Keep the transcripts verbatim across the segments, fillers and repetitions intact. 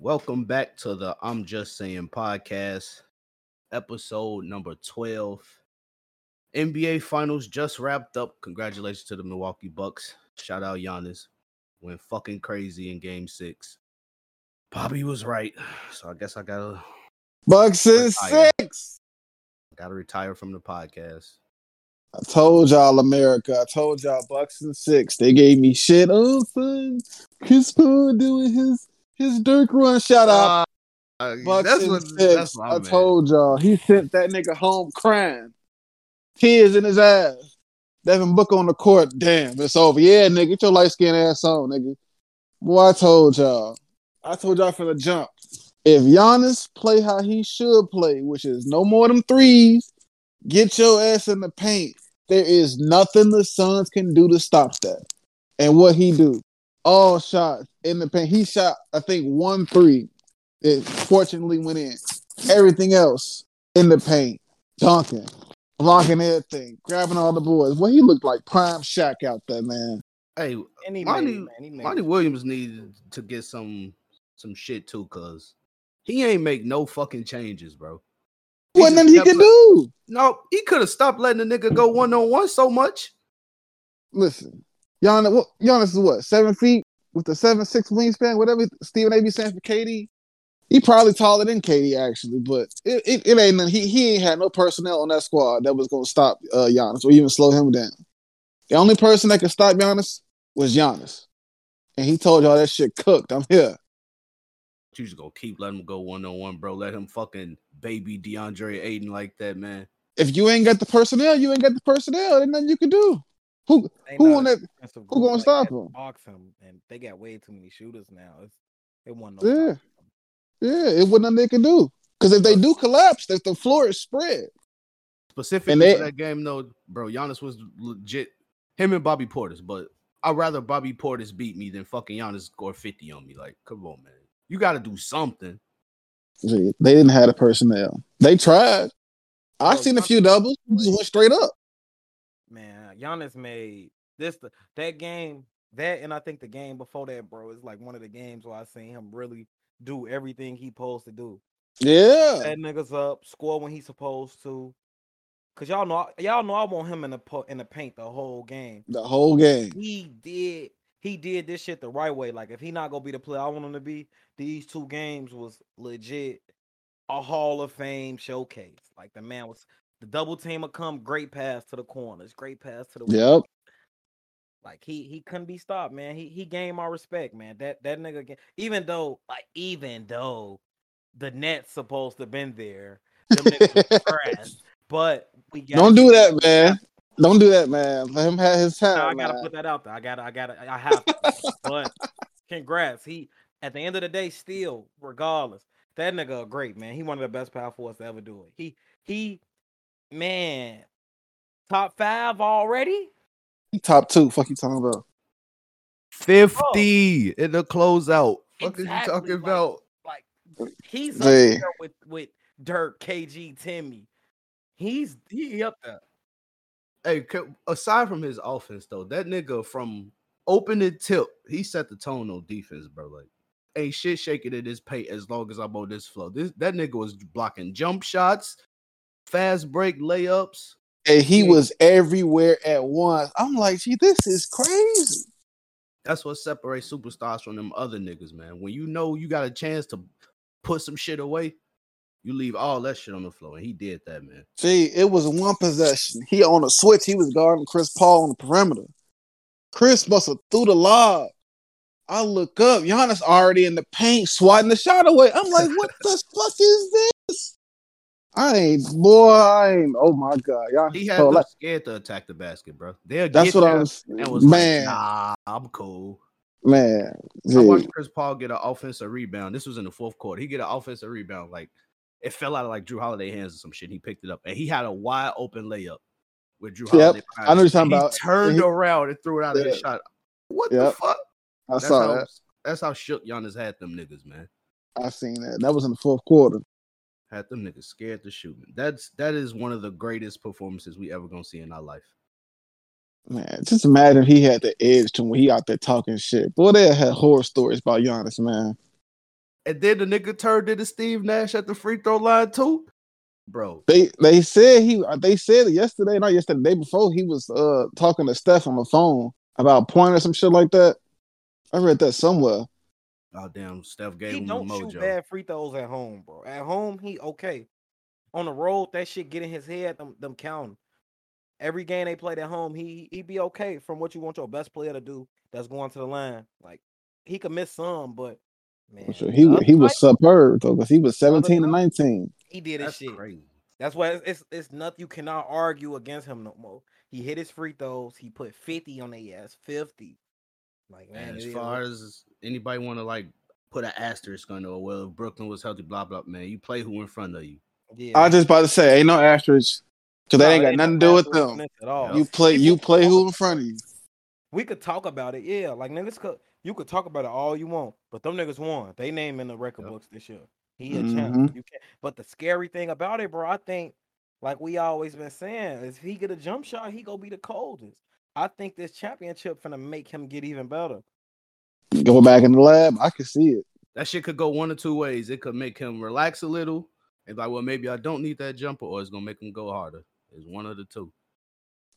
Welcome back to the I'm Just Saying podcast, episode number twelve. N B A Finals just wrapped up. Congratulations to the Milwaukee Bucks. Shout out Giannis. Went fucking crazy in game six. Bobby was right. So I guess I gotta... Bucks in six! I gotta retire from the podcast. I told y'all, America. I told y'all, Bucks in six. They gave me shit. Oh, son. Chris Paul doing his... His Dirk run, shout out. Uh, that's what, that's what I man. told y'all. He sent that nigga home crying. Tears in his eyes. Devin Booker on the court. Damn, it's over. Yeah, nigga, get your light-skinned ass on, nigga. Boy, I told y'all. I told y'all from the jump. If Giannis play how he should play, which is no more them threes, get your ass in the paint. There is nothing the Suns can do to stop that. And what he do? All shots in the paint. He shot, I think, one three. It fortunately went in. Everything else in the paint. Dunking. Blocking everything. Grabbing all the boys. Well, he looked like prime Shaq out there, man. Hey, he Monty, he Monty Williams needed to get some some shit, too, because he ain't make no fucking changes, bro. He what nothing he can let, do? No, he could have stopped letting the nigga go one-on-one so much. Listen. Giannis, Giannis is what, seven feet with a seven six wingspan, whatever Stephen A. be saying for Katie. He probably taller than Katie actually, but it, it, it ain't nothing. He he ain't had no personnel on that squad that was gonna stop uh, Giannis or even slow him down. The only person that could stop Giannis was Giannis, and he told y'all that shit cooked. I'm here. You just gonna keep letting him go one on one, bro. Let him fucking baby DeAndre Ayton like that, man. If you ain't got the personnel, you ain't got the personnel. There's nothing you can do. Who who on that? Who gonna like stop him? Box him, and they got way too many shooters now. It's, it wasn't no yeah, yeah, it wasn't nothing they can do. Because if they do collapse, that the floor is spread. Specifically they, for that game, though, bro, Giannis was legit. Him and Bobby Portis, but I'd rather Bobby Portis beat me than fucking Giannis score fifty on me. Like, come on, man, you got to do something. They didn't have the personnel. They tried. I bro, seen Giannis, a few doubles. Just went straight up. Man. Giannis made this the, that game that and I think the game before that, bro, is like one of the games where I seen him really do everything he supposed to do. Yeah, that niggas up, score when he's supposed to. Cause y'all know, y'all know I want him in the in the paint the whole game. The whole game. He did he did this shit the right way. Like if he not gonna be the player I want him to be, these two games was legit a Hall of Fame showcase. Like the man was. The double team will come, great pass to the corners, great pass to the yep. Like he he couldn't be stopped, man. He he gained my respect, man. That that nigga gained, even though like even though the net's supposed to been there, them niggas trash, but we got don't do that, man. Don't do that, man. Let him have his time. No, I gotta man. put that out there. I gotta I gotta I have to. But congrats. He at the end of the day, still regardless, that nigga a great man. He one of the best power forwards to ever do it. He he. Man, top five already? Top two. Fuck you talking about? fifty oh. in the closeout. Fuck exactly. Are you talking like, about? Like he's hey. up there with, with Dirk, K G, Timmy. He's he up there. Hey, aside from his offense though, that nigga from open to tip, he set the tone on defense, bro. Like, ain't shit shaking in his paint as long as I'm on this flow. This that nigga was blocking jump shots. Fast break layups. And he yeah. was everywhere at once. I'm like, gee, this is crazy. That's what separates superstars from them other niggas, man. When you know you got a chance to put some shit away, you leave all that shit on the floor. And he did that, man. See, it was one possession. He on a switch. He was guarding Chris Paul on the perimeter. Chris busted through the lob. I look up. Giannis already in the paint, swatting the shot away. I'm like, what the fuck is this? I ain't, boy, I ain't, oh my God. Y'all, he had so, them like, scared to attack the basket, bro. They'll that's get what I was, was man. Like, nah, I'm cool. Man. Dude. I watched Chris Paul get an offensive rebound. This was in the fourth quarter. He get an offensive rebound. Like, it fell out of, like, Jrue Holiday hands or some shit. He picked it up. And he had a wide open layup with Jrue Holiday. Yep. I know you're talking about. He turned he, around and threw it out yeah. of his shot. What yep. the fuck? I that's saw how, that. That's how shook Giannis had them niggas, man. I seen that. That was in the fourth quarter. Had them niggas scared to shoot. That's that is one of the greatest performances we ever gonna see in our life. Man, just imagine he had the edge to him when he out there talking shit. Boy, they had horror stories about Giannis, man. and then the nigga turned into Steve Nash at the free throw line too, bro. They they said he they said yesterday, not yesterday, the day before, he was uh talking to Steph on the phone about point or some shit like that. I read that somewhere. Oh damn, Steph gave he him the mojo. He don't shoot bad free throws at home, bro. At home, he okay. On the road, that shit get in his head. Them them counting. Every game they played at home, he he be okay from what you want your best player to do. That's going to the line. Like he could miss some, but man, sure. he he was like, superb though because he was seventeen and nineteen. He did his shit. Crazy. That's why it's, it's it's nothing you cannot argue against him no more. He hit his free throws. He put fifty on their ass, fifty. Like man, as far is. as anybody want to like put an asterisk on or well, if Brooklyn was healthy, blah blah. Man, you play who in front of you. Yeah. I was just about to say, ain't no asterisk because no, that ain't got ain't nothing to no do with them. At all. You play, you play who in front of you. We could talk about it, yeah. Like niggas could, you could talk about it all you want, but them niggas won. They name in the record yep. books this year. He a mm-hmm. champ. You can't. But the scary thing about it, bro, I think, like we always been saying, is if he get a jump shot, he gonna be the coldest. I think this championship finna make him get even better. Go back in the lab. I can see it. That shit could go one of two ways. It could make him relax a little. It's like, well, maybe I don't need that jumper, or it's gonna make him go harder. It's one of the two.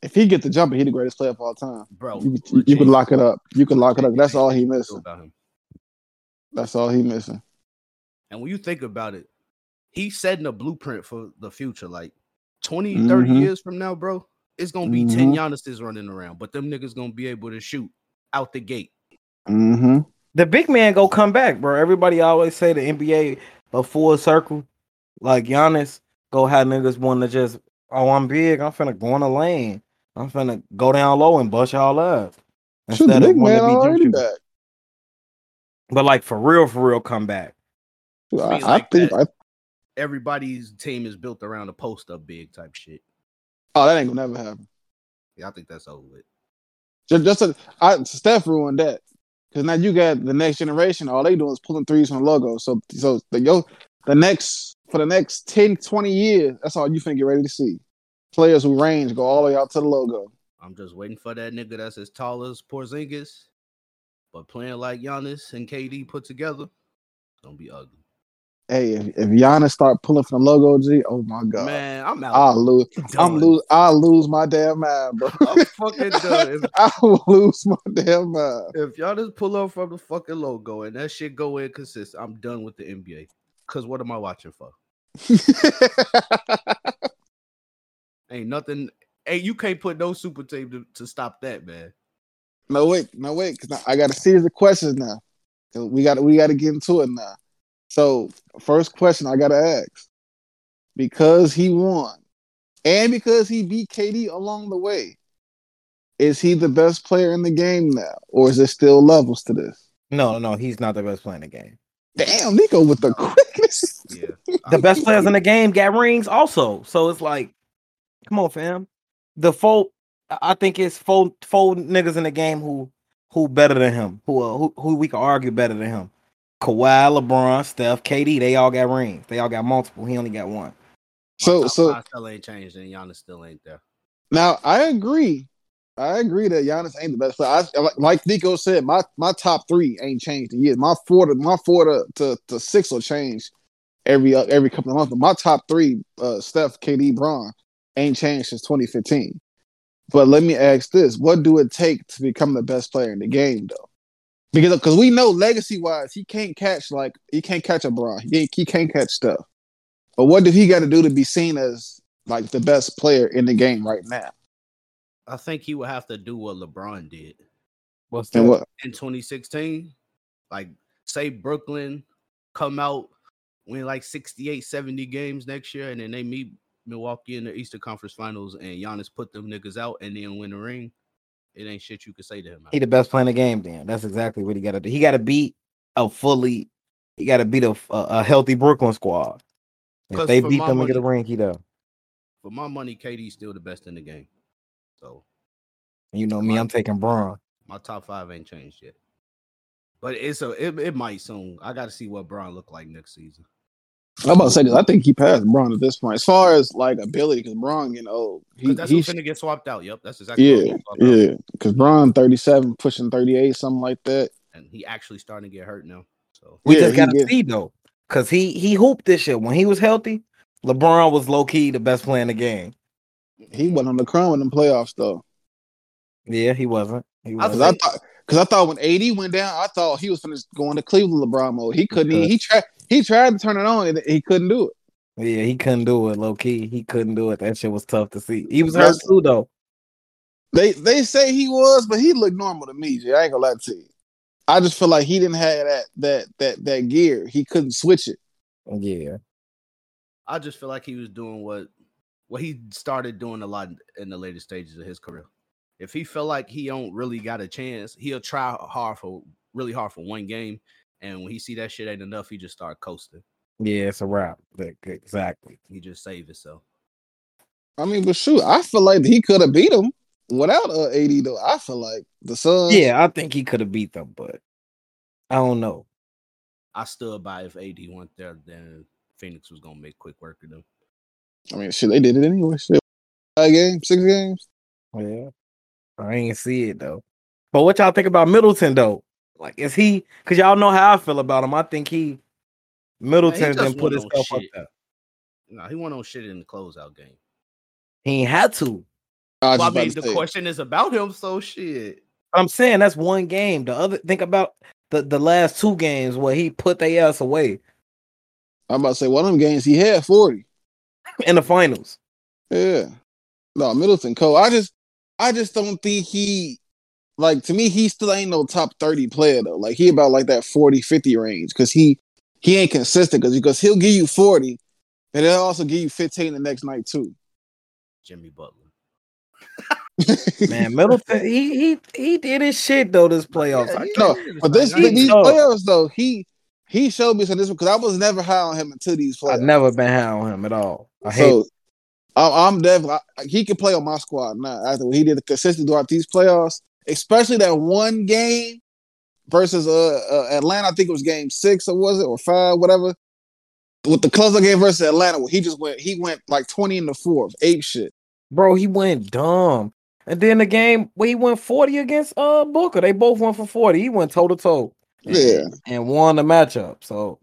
If he gets the jumper, he's the greatest player of all time, bro. You, you could lock it up. You could lock it up. That's all he missing. That's all he missing. And when you think about it, he's setting a blueprint for the future. Like twenty, thirty mm-hmm. years from now, bro, it's gonna be mm-hmm. ten Giannis's running around, but them niggas gonna be able to shoot out the gate. Mm-hmm. The big man go come back, bro. Everybody always say the N B A a full circle. Like Giannis go have niggas want to just, oh, I'm big, I'm finna go in the lane, I'm finna go down low and bust y'all up. Instead of wanting to be juju. But like for real, for real, come back. Dude, I, I like think I... everybody's team is built around a post up big type shit. Oh, that ain't gonna never happen. Yeah, I think that's over with. Just, just a, I, Steph ruined that because now you got the next generation. All they doing is pulling threes from the logo. So, so the yo, the next for the next ten, twenty years, that's all you finna get ready to see. Players who range go all the way out to the logo. I'm just waiting for that nigga that's as tall as Porzingis, but playing like Giannis and K D put together, don't be ugly. Hey, if, if Giannis start pulling from the logo, G, oh my God. Man, I'm out. I'll lose. I'm lose. I'll lose my damn mind, bro. I'm fucking done. I'll lose my damn mind. If y'all just pull up from the fucking logo and that shit go inconsistent, I'm done with the N B A. Because what am I watching for? Ain't nothing. Hey, you can't put no super tape to, to stop that, man. No, wait. No, wait. Because I got a series of questions now. We got we got to get into it now. So, first question I gotta ask, because he won, and because he beat K D along the way, is he the best player in the game now, or is there still levels to this? No, no, he's not the best player in the game. Damn, Nico with the quickness. Yeah, the best players in the game got rings also, so it's like, come on, fam. The four, I think it's four, four niggas in the game who who better than him, who uh, who who we can argue better than him. Kawhi, LeBron, Steph, K D, they all got rings. They all got multiple. He only got one. So, so I still ain't changed, and Giannis still ain't there. Now, I agree. I agree that Giannis ain't the best player. I, like Nico said, my, my top three ain't changed in years. My four to my four to, to, to six will change every uh, every couple of months. But my top three, uh, Steph, K D, Bron, ain't changed since twenty fifteen. But let me ask this: what do it take to become the best player in the game, though? Because cause we know legacy-wise, he can't catch like he can't catch a bra. He, he can't catch stuff. But what did he got to do to be seen as like the best player in the game right now? I think he would have to do what LeBron did. What's that? What? In twenty sixteen, like say Brooklyn come out, win like sixty-eight, seventy games next year, and then they meet Milwaukee in the Eastern Conference Finals, and Giannis put them niggas out and then win the ring. It ain't shit you could say to him. He the best player in the game, damn. That's exactly what he got to do. He got to beat a fully, he got to beat a, a, a healthy Brooklyn squad. If they beat them money, and get a ring, he does. For my money, K D's still the best in the game. So, you know me, my, I'm taking Bron. My top five ain't changed yet, but it's a it, it might soon. I got to see what Bron look like next season. I'm about to say this. I think he passed Bron at this point, as far as like ability, because Bron getting old. He, that's he's gonna get swapped out. Yep, that's exactly. Yeah, yeah. Because Bron thirty-seven, pushing thirty-eight, something like that. And he actually starting to get hurt now. So we yeah, just gotta did. see though, because he he hooped this year when he was healthy. LeBron was low key the best player in the game. He wasn't on the crown in the playoffs though. Yeah, he wasn't. He wasn't. I thought because I thought when A D went down, I thought he was finished going to Cleveland LeBron mode. He couldn't. He, he tried. He tried to turn it on, and he couldn't do it. Yeah, he couldn't do it. Low key, he couldn't do it. That shit was tough to see. He was hurt too though. They they say he was, but he looked normal to me. Jay. I ain't gonna lie to you. I just feel like he didn't have that that that that gear. He couldn't switch it. Yeah. I just feel like he was doing what what he started doing a lot in the later stages of his career. If he felt like he don't really got a chance, he'll try hard for really hard for one game, and when he see that shit ain't enough, he just start coasting. Yeah, it's a wrap. Exactly. He just saved himself. I mean, but shoot, I feel like he could have beat him. Without uh, A D, though, I feel like the Suns... Yeah, I think he could have beat them, but I don't know. I stood by if A D went there, then Phoenix was going to make quick work of them. I mean, shit, they did it anyway. Shit. Five games, six games. Yeah. I ain't see it, though. But what y'all think about Middleton, though? Like, is he... Because y'all know how I feel about him. I think he... Middleton didn't put himself up there. No, he went on shit in the closeout game. He ain't had to. I, well, I mean, the question is about him, so shit. I'm saying that's one game. The other, think about the, the last two games where he put their ass away. I'm about to say one of them games he had forty in the finals. Yeah, no Middleton Cole. I just, I just don't think he like to me. He still ain't no top thirty player though. Like he about like that forty, fifty range because he he ain't consistent because because he'll give you forty and he'll also give you fifteen the next night too. Jimmy Butler. Man, Middleton, he he he did his shit though this playoffs. Yeah, no, but this he, these no. playoffs though, he he showed me some this because I was never high on him until these playoffs. I've never been high on him at all. I hate. So, I, I'm definitely I, he can play on my squad now. After what he did consistently throughout these playoffs, especially that one game versus uh, uh Atlanta. I think it was game six or was it or five, whatever. With the closer game versus Atlanta, where he just went, he went like twenty in the fourth, ape shit. Bro, he went dumb. And then the game where he went forty against uh Booker, they both went for forty. He went toe to toe. Yeah. And won the matchup. So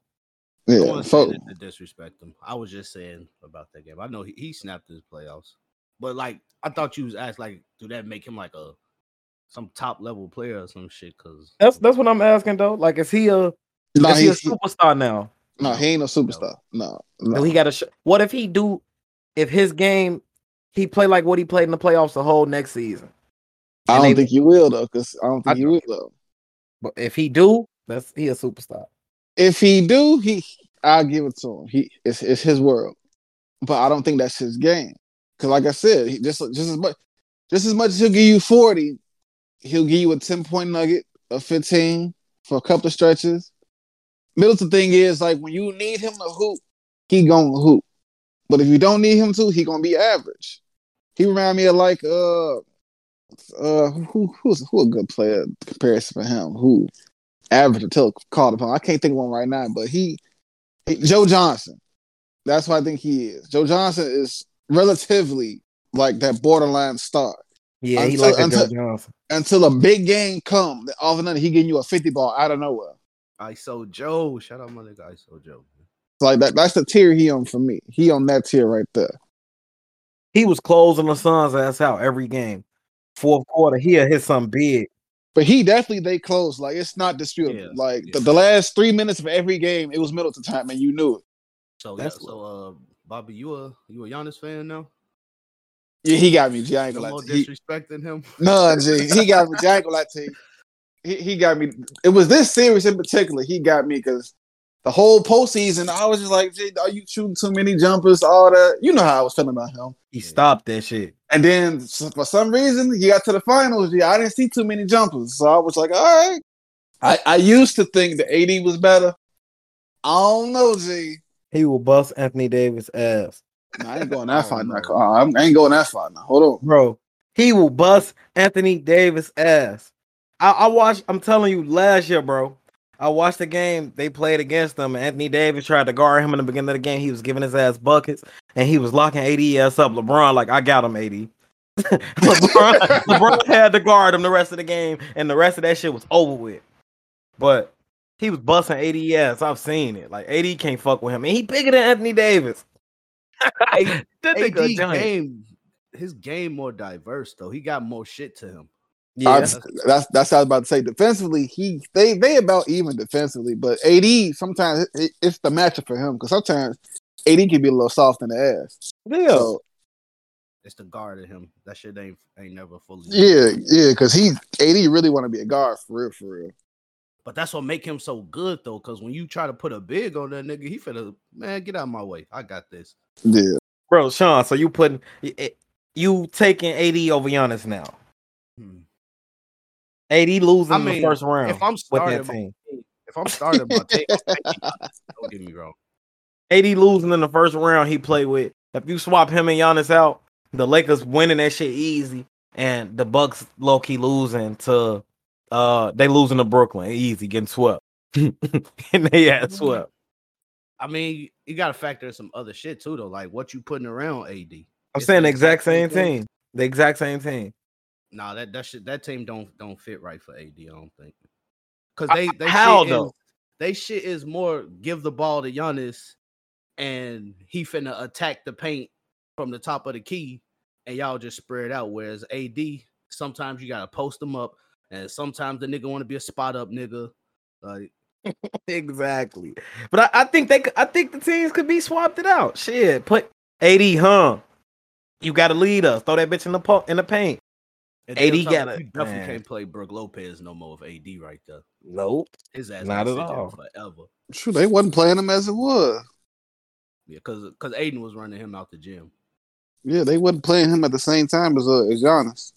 yeah, I wasn't so. To disrespect him. I was just saying about that game. I know he, he snapped his playoffs. But like I thought you was asked, like, do that make him like a some top level player or some shit? Cause that's that's what I'm asking though. Like, is he a nah, is he a superstar now? No, nah, he ain't a superstar. No. No, no. He got a sh- what if he do if his game he played like what he played in the playoffs the whole next season. And I don't they, think he will though, because I don't think I, he will though. But if he do, that's he a superstar. If he do, he I'll give it to him. He it's it's his world, but I don't think that's his game. Because like I said, he just just as much just as much as he'll give you forty, he'll give you a ten point nugget, a fifteen for a couple of stretches. Middleton thing is like when you need him to hoop, he gonna hoop. But if you don't need him to, he gonna be average. He remind me of like uh uh who who's who a good player comparison for him? Who average until called upon? I can't think of one right now, but he, he Joe Johnson. That's what I think he is. Joe Johnson is relatively like that borderline star. Yeah, until, he like until, Joe Johnson. Until a big game come, all of a sudden he getting you a fifty ball out of nowhere. I S O Joe, shout out my nigga I S O Joe. Like that, that's the tier he on for me. He on that tier right there. He was closing the Suns ass out every game. Fourth quarter, he'll hit something big. But he definitely, they close. Like, it's not disputable. Yeah, like, yeah. The, the last three minutes of every game, it was Middleton time, and you knew it. So, that's yeah, so uh, Bobby, you a, you a Giannis fan now? Yeah, he got me, G. I ain't gonna lie to you. Disrespecting him? No, G. He got me, G. I ain't gonna lie to you. He, he got me. It was this series in particular. He got me, because the whole postseason, I was just like, Jay, are you shooting too many jumpers? All that. You know how I was feeling about him. He stopped that shit. And then for some reason, he got to the finals. Yeah, I didn't see too many jumpers. So I was like, all right. I, I used to think the A D was better. I don't know, G. He will bust Anthony Davis' ass. No, I ain't going that far now. I ain't going that far now. Hold on. Bro, he will bust Anthony Davis' ass. I, I watched, I'm telling you, last year, bro. I watched the game they played against them, and Anthony Davis tried to guard him in the beginning of the game. He was giving his ass buckets, and he was locking A D ass up. LeBron, like, I got him, A D. LeBron, LeBron had to guard him the rest of the game, and the rest of that shit was over with. But He was busting A D ass. I've seen it. Like, A D can't fuck with him. And he bigger than Anthony Davis. A D game, his game more diverse, though. He got more shit to him. Yeah, I, that's that's how I was about to say. Defensively, he they they about even defensively, but A D sometimes it, it, it's the matchup for him because sometimes A D can be a little soft in the ass. Yeah, so, it's the guard of him. That shit ain't ain't never fully. Yeah, yeah, because he A D really want to be a guard for real, for real. But that's what make him so good though, because when you try to put a big on that nigga, he finna man get out of my way. I got this. Yeah, bro, Sean. So you putting you taking A D over Giannis now? Hmm. A D losing I mean, in the first round. If I'm starting, with that team. if I'm starting, my team, don't get me wrong. A D losing in the first round. He played with. If you swap him and Giannis out, the Lakers winning that shit easy, and the Bucks low key losing to. Uh, they losing to Brooklyn easy, getting swept, and they had swept. I mean, you got to factor in some other shit too, though. Like what you putting around A D. I'm it's saying the exact same team. team. The exact same team. Nah, that that shit, that team don't don't fit right for A D. I don't think. Cause they they how shit though? Is, they shit is more give the ball to Giannis, and he finna attack the paint from the top of the key, and y'all just spread out. Whereas A D, sometimes you gotta post them up, and sometimes the nigga want to be a spot up nigga. Like exactly. But I, I think they I think the teams could be swapped it out. Shit, put A D, huh? You gotta lead us. Throw that bitch in the po- in the paint. And A D got it. You definitely man. can't play Brook Lopez no more with A D right there. Nope. His ass not at all forever. True, they wasn't playing him as it was. Yeah, because because Aiden was running him out the gym. Yeah, they wasn't playing him at the same time as uh, as Giannis.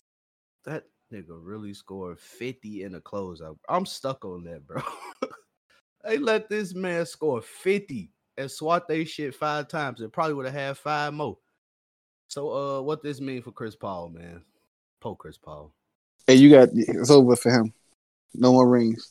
That nigga really scored fifty in a closeout. I'm stuck on that, bro. They let this man score fifty and swat they shit five times. It probably would have had five more. So, uh, what this mean for Chris Paul, man? Poor Chris Paul. Hey, you got it's over for him. No more rings.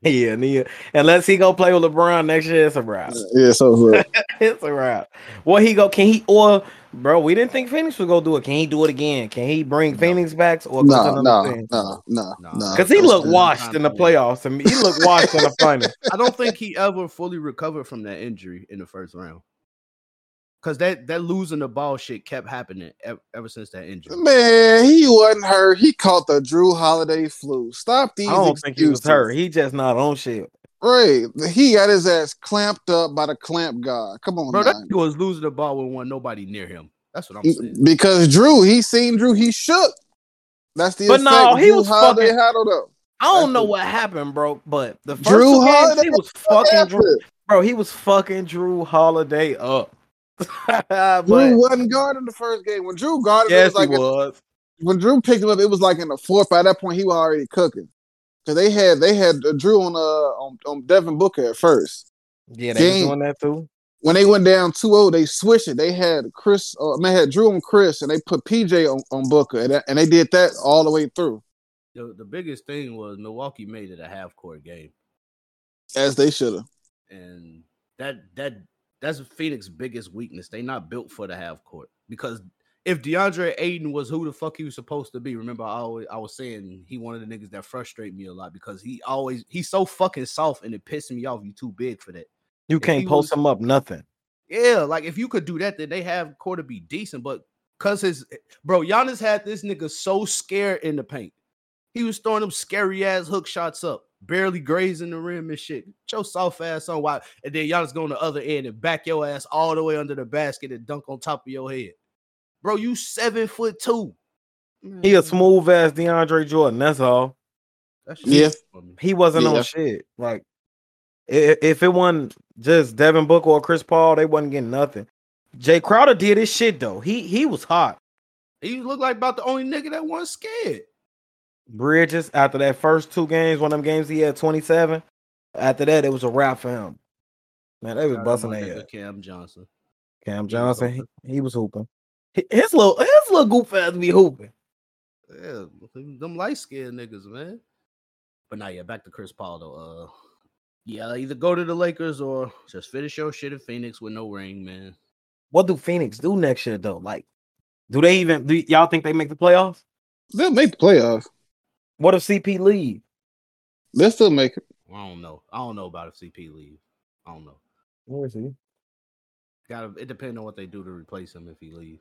Yeah, yeah. Unless he go play with LeBron next year, it's a wrap. Yeah, it's over. It's a wrap. Well, he go? Can he or bro? We didn't think Phoenix would go do it. Can he do it again? Can he bring no. Phoenix back? Or no, no, no, no, no. Because he looked washed in the playoffs. To me, he looked washed in the final. I don't think he ever fully recovered from that injury in the first round. Cause that, that losing the ball shit kept happening ever, ever since that injury. Man, he wasn't hurt. He caught the Jrue Holiday flu. Stop these I don't excuses. think he was hurt. He just not on shit. Right. He got his ass clamped up by the clamp guy. Come on, bro. Nine. That dude was losing the ball with one nobody near him. That's what I'm saying. Because Jrue, he seen Jrue, he shook. That's the but effect. no, he Jrue was Holiday fucking. Had up. I don't That's know the, what happened, bro. But the first Jrue game, Holiday he was fucking Jrue. Bro, he was fucking Jrue Holiday up. But, Jrue wasn't guarding the first game. When Jrue guarded, yes, it was like he was. A, when Jrue picked him up, it was like in the fourth. By that point, he was already cooking because they had they had Jrue on uh on, on Devin Booker at first. Yeah, they game, was doing that too. When they went down two oh, they switched it. They had Chris, uh, they had Jrue on Chris, and they put P J on, on Booker, and, and they did that all the way through. The, the biggest thing was Milwaukee made it a half court game, as they should have, and that that. That's Phoenix's biggest weakness. They not built for the half court because if DeAndre Ayton was who the fuck he was supposed to be, remember I always I was saying he one of the niggas that frustrate me a lot because he always he's so fucking soft and it pisses me off. You too big for that. You if can't post was, him up nothing. Yeah, like if you could do that, then they have court to be decent. But cause his bro Giannis had this nigga so scared in the paint, he was throwing them scary ass hook shots up. Barely grazing the rim and shit. Get your soft ass on wide, and then Giannis go on the other end and back your ass all the way under the basket and dunk on top of your head. Bro, you seven foot two. He a smooth ass DeAndre Jordan. That's all. That's yeah, he wasn't yeah. on shit. Like if, if it wasn't just Devin Booker or Chris Paul, they wasn't getting nothing. Jay Crowder did his shit though. He he was hot. He looked like about the only nigga that wasn't scared. Bridges, after that first two games, one of them games he had twenty-seven. After that, it was a wrap for him. Man, they was busting their ass. Cam Johnson. Cam Johnson, he, he was hooping. His little his little goof ass be hooping. Yeah, them light-skinned niggas, man. But now, yeah, back to Chris Paul, though. Uh, yeah, either go to the Lakers or just finish your shit in Phoenix with no ring, man. What do Phoenix do next year, though? Like, do they even, do y'all think they make the playoffs? They'll make the playoffs. What if C P leave? They'll still make it. I don't know. I don't know about if C P leaves. I don't know. Where is he? Got it depends on what they do to replace him if he leaves.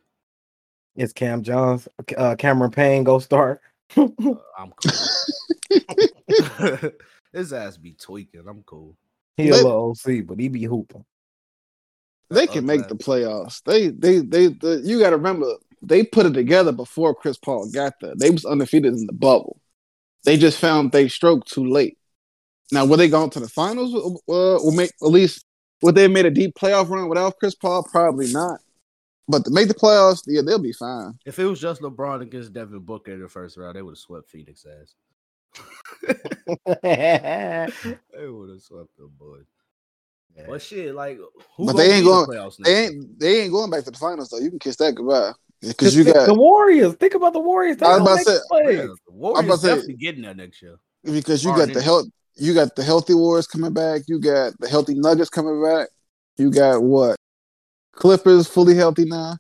It's Cam Jones, uh, Cameron Payne go start. uh, I'm cool. His ass be tweaking. I'm cool. He a little O C, but he be hooping. They can make the playoffs. They, they, they, they you got to remember, they put it together before Chris Paul got there. They was undefeated in the bubble. They just found they stroke too late. Now, were they going to the finals? Uh, or make at least would they have made a deep playoff run without Chris Paul? Probably not. But to make the playoffs, yeah, they'll be fine. If it was just LeBron against Devin Booker in the first round, they would have swept Phoenix ass. They would have swept them boys. Yeah. Well, shit, like, who but they ain't going. The they ain't. They ain't going back to the finals though. You can kiss that goodbye because you got the Warriors. Think about the Warriors. They I was about to say, yeah, the Warriors about definitely say, getting there next year because you Hard got next. the health. You got the healthy Warriors coming back. You got the healthy Nuggets coming back. You got what? Clippers fully healthy now.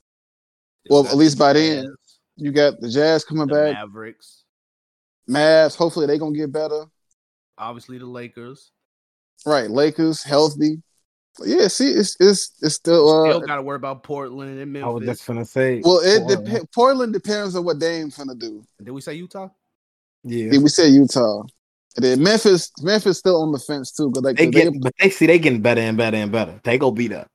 Well, at least by then, you got the Jazz coming the back. Mavericks, Mavs. Hopefully, they gonna get better. Obviously, the Lakers. Right, Lakers healthy. Yeah, see, it's it's it's still. Uh, still got to worry about Portland and Memphis. I was just gonna say. Well, it depends. Portland depends on what Dame's gonna do. Did we say Utah? Yeah, did we say Utah? And then Memphis, Memphis still on the fence too. But like they get, but they see they getting better and better and better. They go beat up.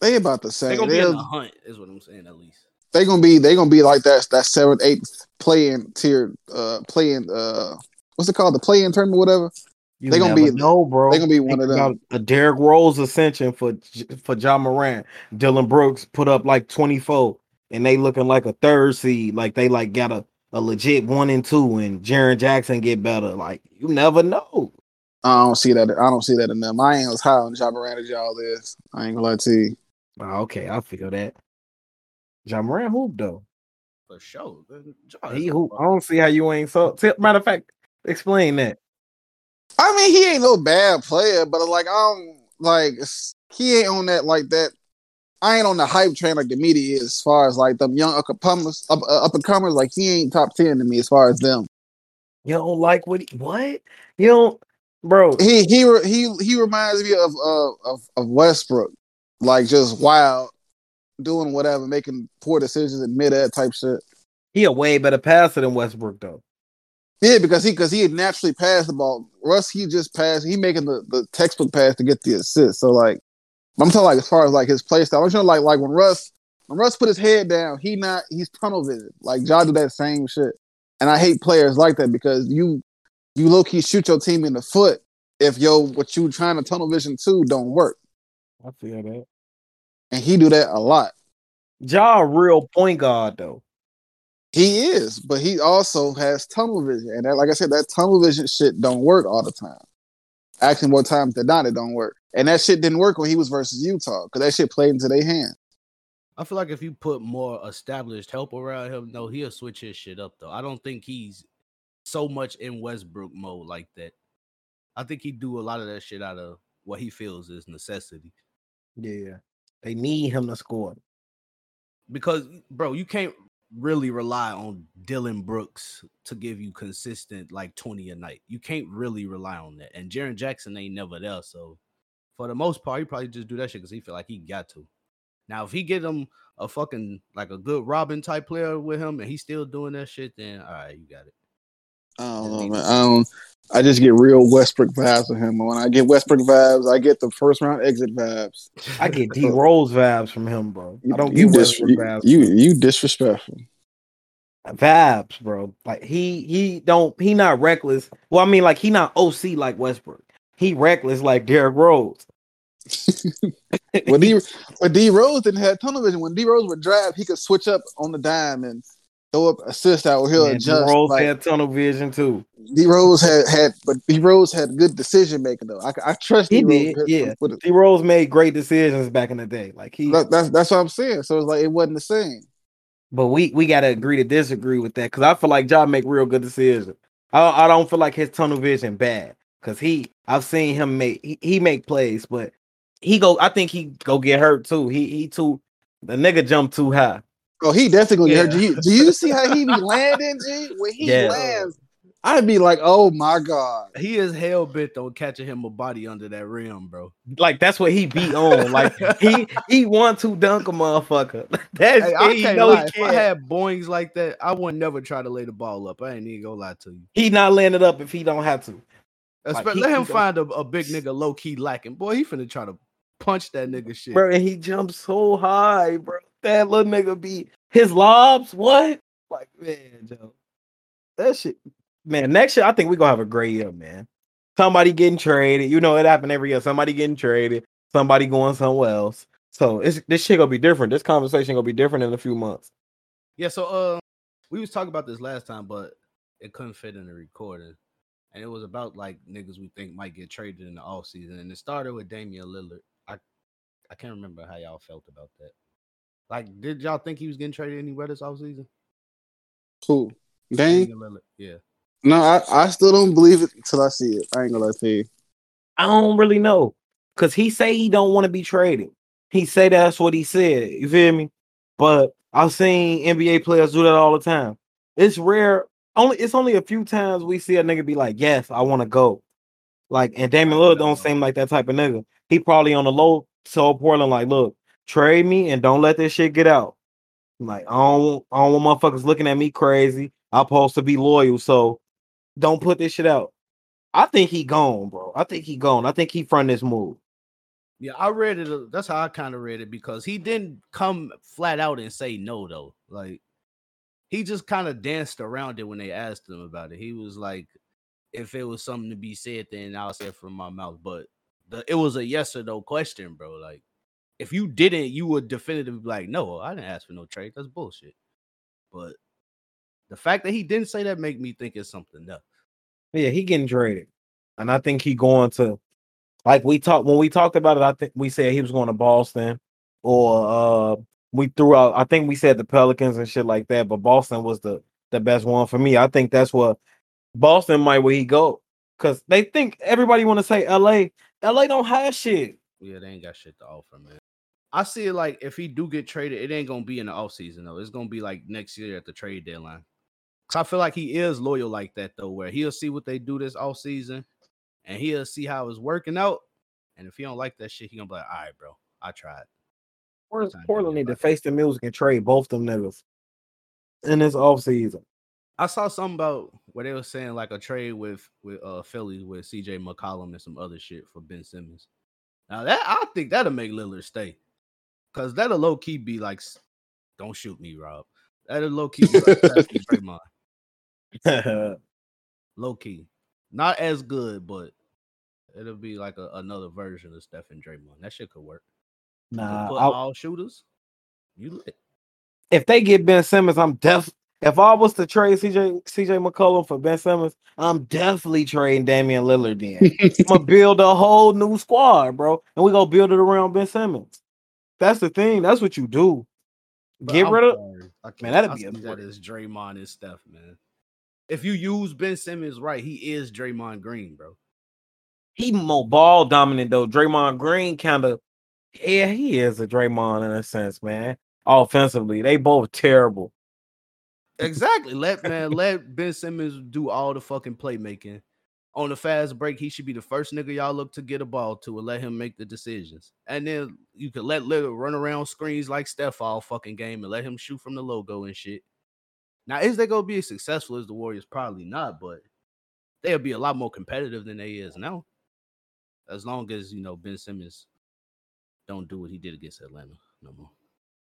They about the same. They gonna be in the hunt, is what I'm saying. At least they gonna be. They gonna be like that. That seventh, eighth play-in tier, uh, play-in. Uh, what's it called? The play-in tournament, whatever. You they gonna be no, bro. They gonna be one Think of them. A Derrick Rose ascension for for Ja Morant. Dylan Brooks put up like twenty-four, and they looking like a third seed. Like they like got a, a legit one and two, and Jaren Jackson get better. Like you never know. I don't see that. I don't see that in them. I ain't as high on Ja Morant as y'all is. I ain't gonna lie to you. Oh, okay, I feel that. Ja Morant hoop though, for sure. Ja, he hoop. I don't see how you ain't so. Matter of fact, explain that. I mean, he ain't no bad player, but like I'm like he ain't on that like that. I ain't on the hype train like the media is, as far as like them young up and comers. Like he ain't top ten to me as far as them. You don't like what? He, what you don't, bro? He he he he reminds me of uh, of of Westbrook. Like just wild, doing whatever, making poor decisions in mid-air type shit. He a way better passer than Westbrook though. Yeah, because he because he had naturally passed the ball. Russ, he just passed. He making the, the textbook pass to get the assist. So like, I'm talking like as far as like his play style. I'm trying to like like when Russ when Russ put his head down, he not he's tunnel vision. Like Ja do that same shit, and I hate players like that because you you low key shoot your team in the foot if yo what you trying to tunnel vision to don't work. I feel that. And he do that a lot. Ja a real point guard, though. He is, but he also has tunnel vision. And that, like I said, that tunnel vision shit don't work all the time. Actually, more times than not, it don't work. And that shit didn't work when he was versus Utah, because that shit played into their hand. I feel like if you put more established help around him, though, he'll switch his shit up, though. I don't think he's so much in Westbrook mode like that. I think he do a lot of that shit out of what he feels is necessity. Yeah, they need him to score. Because, bro, you can't really rely on Dylan Brooks to give you consistent, like, twenty a night. You can't really rely on that. And Jaren Jackson ain't never there, so for the most part, he probably just do that shit because he feel like he got to. Now, if he get him a fucking, like, a good Robin-type player with him and he's still doing that shit, then, all right, you got it. I don't know, man. I don't, I just get real Westbrook vibes from him. When I get Westbrook vibes, I get the first round exit vibes. I get D Rose vibes from him, bro. I don't you, get you Westbrook dis- vibes. You, you you disrespectful vibes, bro. Like he he don't he not reckless. Well, I mean, like he not O C like Westbrook. He reckless like Derrick Rose. when D when D Rose didn't have tunnel vision, when D Rose would drive, he could switch up on the dime and throw up assist out. He'll Man, adjust. D Rose like, had tunnel vision too. D Rose had, had but D Rose had good decision making though. I, I trust he D Rose. Yeah, D Rose made great decisions back in the day. Like he, that, that's that's what I'm saying. So it's like it wasn't the same. But we we gotta agree to disagree with that because I feel like Ja make real good decisions. I I don't feel like his tunnel vision bad because he I've seen him make he, he make plays, but he go I think he go get hurt too. He he too the nigga jumped too high. Oh, he definitely gonna yeah. get hurt. Do you, do you see how he be landing, G? When he yeah. lands, I'd be like, oh my God. He is hell bent on catching him a body under that rim, bro. Like, that's what he be on. Like, he he wants to dunk a motherfucker. That's hey, I can't lie. If I had boings like that, I would never try to lay the ball up. I ain't even gonna lie to you. He not laying it up if he don't have to. Like, let he, him he find a, a big nigga low-key lacking. Boy, he finna try to punch that nigga shit. Bro, and he jumps so high, bro. That little nigga be his lobs. What? Like, man, Joe. That shit. Man, next year, I think we're going to have a great year, man. Somebody getting traded. You know, it happened every year. Somebody getting traded. Somebody going somewhere else. So it's, this shit going to be different. This conversation going to be different in a few months. Yeah, so uh, we was talking about this last time, but it couldn't fit in the recording. And it was about, like, niggas we think might get traded in the offseason. And it started with Damian Lillard. I, I can't remember how y'all felt about that. Like, did y'all think he was getting traded anywhere this offseason? Cool. Dang. Damian Lillard, yeah. No, I, I still don't believe it until I see it. I ain't gonna lie to you. I don't really know. Because he say he don't want to be traded. He say that's what he said. You feel me? But I've seen N B A players do that all the time. It's rare. Only It's only a few times we see a nigga be like, yes, I want to go. Like, and Damian Lillard don't seem like that type of nigga. He probably on the low told Portland, like, look, trade me and don't let this shit get out. I'm like, I don't, I don't want motherfuckers looking at me crazy. I'm supposed to be loyal, so don't put this shit out. I think he gone, bro. I think he gone. I think he fronted this move. Yeah, I read it. That's how I kind of read it, because he didn't come flat out and say no, though. Like, he just kind of danced around it when they asked him about it. He was like, if it was something to be said, then I'll say it from my mouth. But the, it was a yes or no question, bro. Like, if you didn't, you would definitively be like, no, I didn't ask for no trade. That's bullshit. But the fact that he didn't say that make me think it's something else. Yeah, he getting traded. And I think he going to, like we talked, when we talked about it, I think we said he was going to Boston, or uh, we threw out, I think we said the Pelicans and shit like that, but Boston was the, the best one for me. I think that's what Boston might where he go. Because they think everybody want to say L A. L A don't have shit. Yeah, they ain't got shit to offer, man. I see it like if he do get traded, it ain't going to be in the offseason, though. It's going to be like next year at the trade deadline. Because I feel like he is loyal like that, though, where he'll see what they do this offseason, and he'll see how it's working out. And if he don't like that shit, he going to be like, all right, bro, I tried. Portland need to face the music and trade both them niggas in this offseason. I saw something about where they were saying, like, a trade with, with uh, Philly with C J McCollum and some other shit for Ben Simmons. Now, that I think that'll make Lillard stay. Because that'll low-key be like, don't shoot me, Rob. That'll low-key be like, Draymond. Low key, not as good, but it'll be like a, another version of Steph and Draymond. That shit could work. Nah, all shooters. You lit. If they get Ben Simmons, I'm def. If I was to trade C J C J McCollum for Ben Simmons, I'm definitely trading Damian Lillard. Then I'm gonna build a whole new squad, bro, and we are gonna build it around Ben Simmons. That's the thing. That's what you do. But get I'm rid of. Man, that'd I be that is Draymond and Steph, man. If you use Ben Simmons right, he is Draymond Green, bro. He more ball dominant, though. Draymond Green kind of, yeah, he is a Draymond in a sense, man. Offensively, they both terrible. Exactly. Let, man, let Ben Simmons do all the fucking playmaking. On the fast break, he should be the first nigga y'all look to get a ball to and let him make the decisions. And then you could let Lillard run around screens like Steph all fucking game and let him shoot from the logo and shit. Now, is they going to be as successful as the Warriors? Probably not, but they'll be a lot more competitive than they is now. As long as, you know, Ben Simmons don't do what he did against Atlanta no more.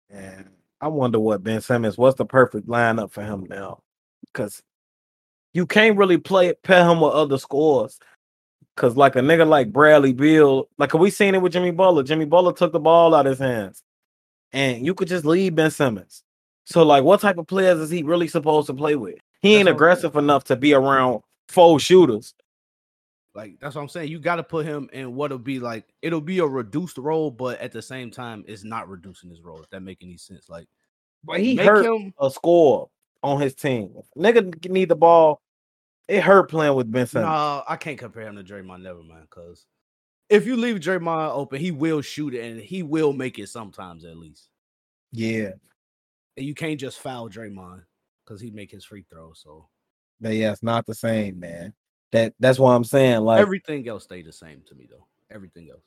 And I wonder what Ben Simmons, what's the perfect lineup for him now? Because you can't really play pair him with other scores. Because like a nigga like Bradley Beal, like we seen it with Jimmy Butler. Jimmy Butler took the ball out of his hands. And you could just leave Ben Simmons. So, like, what type of players is he really supposed to play with? He ain't aggressive enough to be around four shooters. Like, that's what I'm saying. You got to put him in what'll be like, it'll be a reduced role, but at the same time, it's not reducing his role, if that make any sense. Like, but he hurt him a score on his team. Nigga need the ball. It hurt playing with Ben Simmons. No, I can't compare him to Draymond. Never mind, because if you leave Draymond open, he will shoot it, and he will make it sometimes at least. Yeah. And you can't just foul Draymond because he make his free throw. So But yeah, it's not the same, man. That that's what I'm saying. Like everything else stayed the same to me, though. Everything else.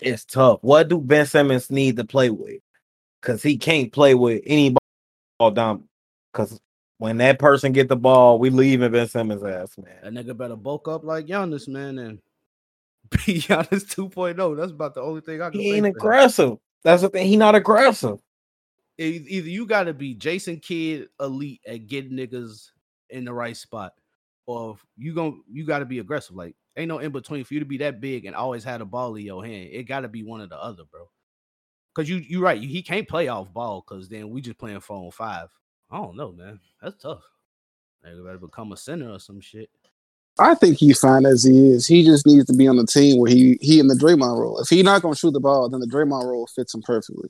It's tough. What do Ben Simmons need to play with? Because he can't play with anybody ball dominant. Because when that person get the ball, we leaving Ben Simmons' ass, man. That nigga better bulk up like Giannis, man, and be Giannis two point oh. That's about the only thing I can He ain't aggressive. Him. That's the thing. He not aggressive. Either you got to be Jason Kidd elite at getting niggas in the right spot, or you gon' you got to be aggressive. Like, ain't no in between for you to be that big and always have the ball in your hand. It got to be one or the other, bro. Because you, you're right. He can't play off ball because then we just playing four on five. I don't know, man. That's tough. They better become a center or some shit. I think he's fine as he is. He just needs to be on the team where he he in the Draymond role. If he's not going to shoot the ball, then the Draymond role fits him perfectly.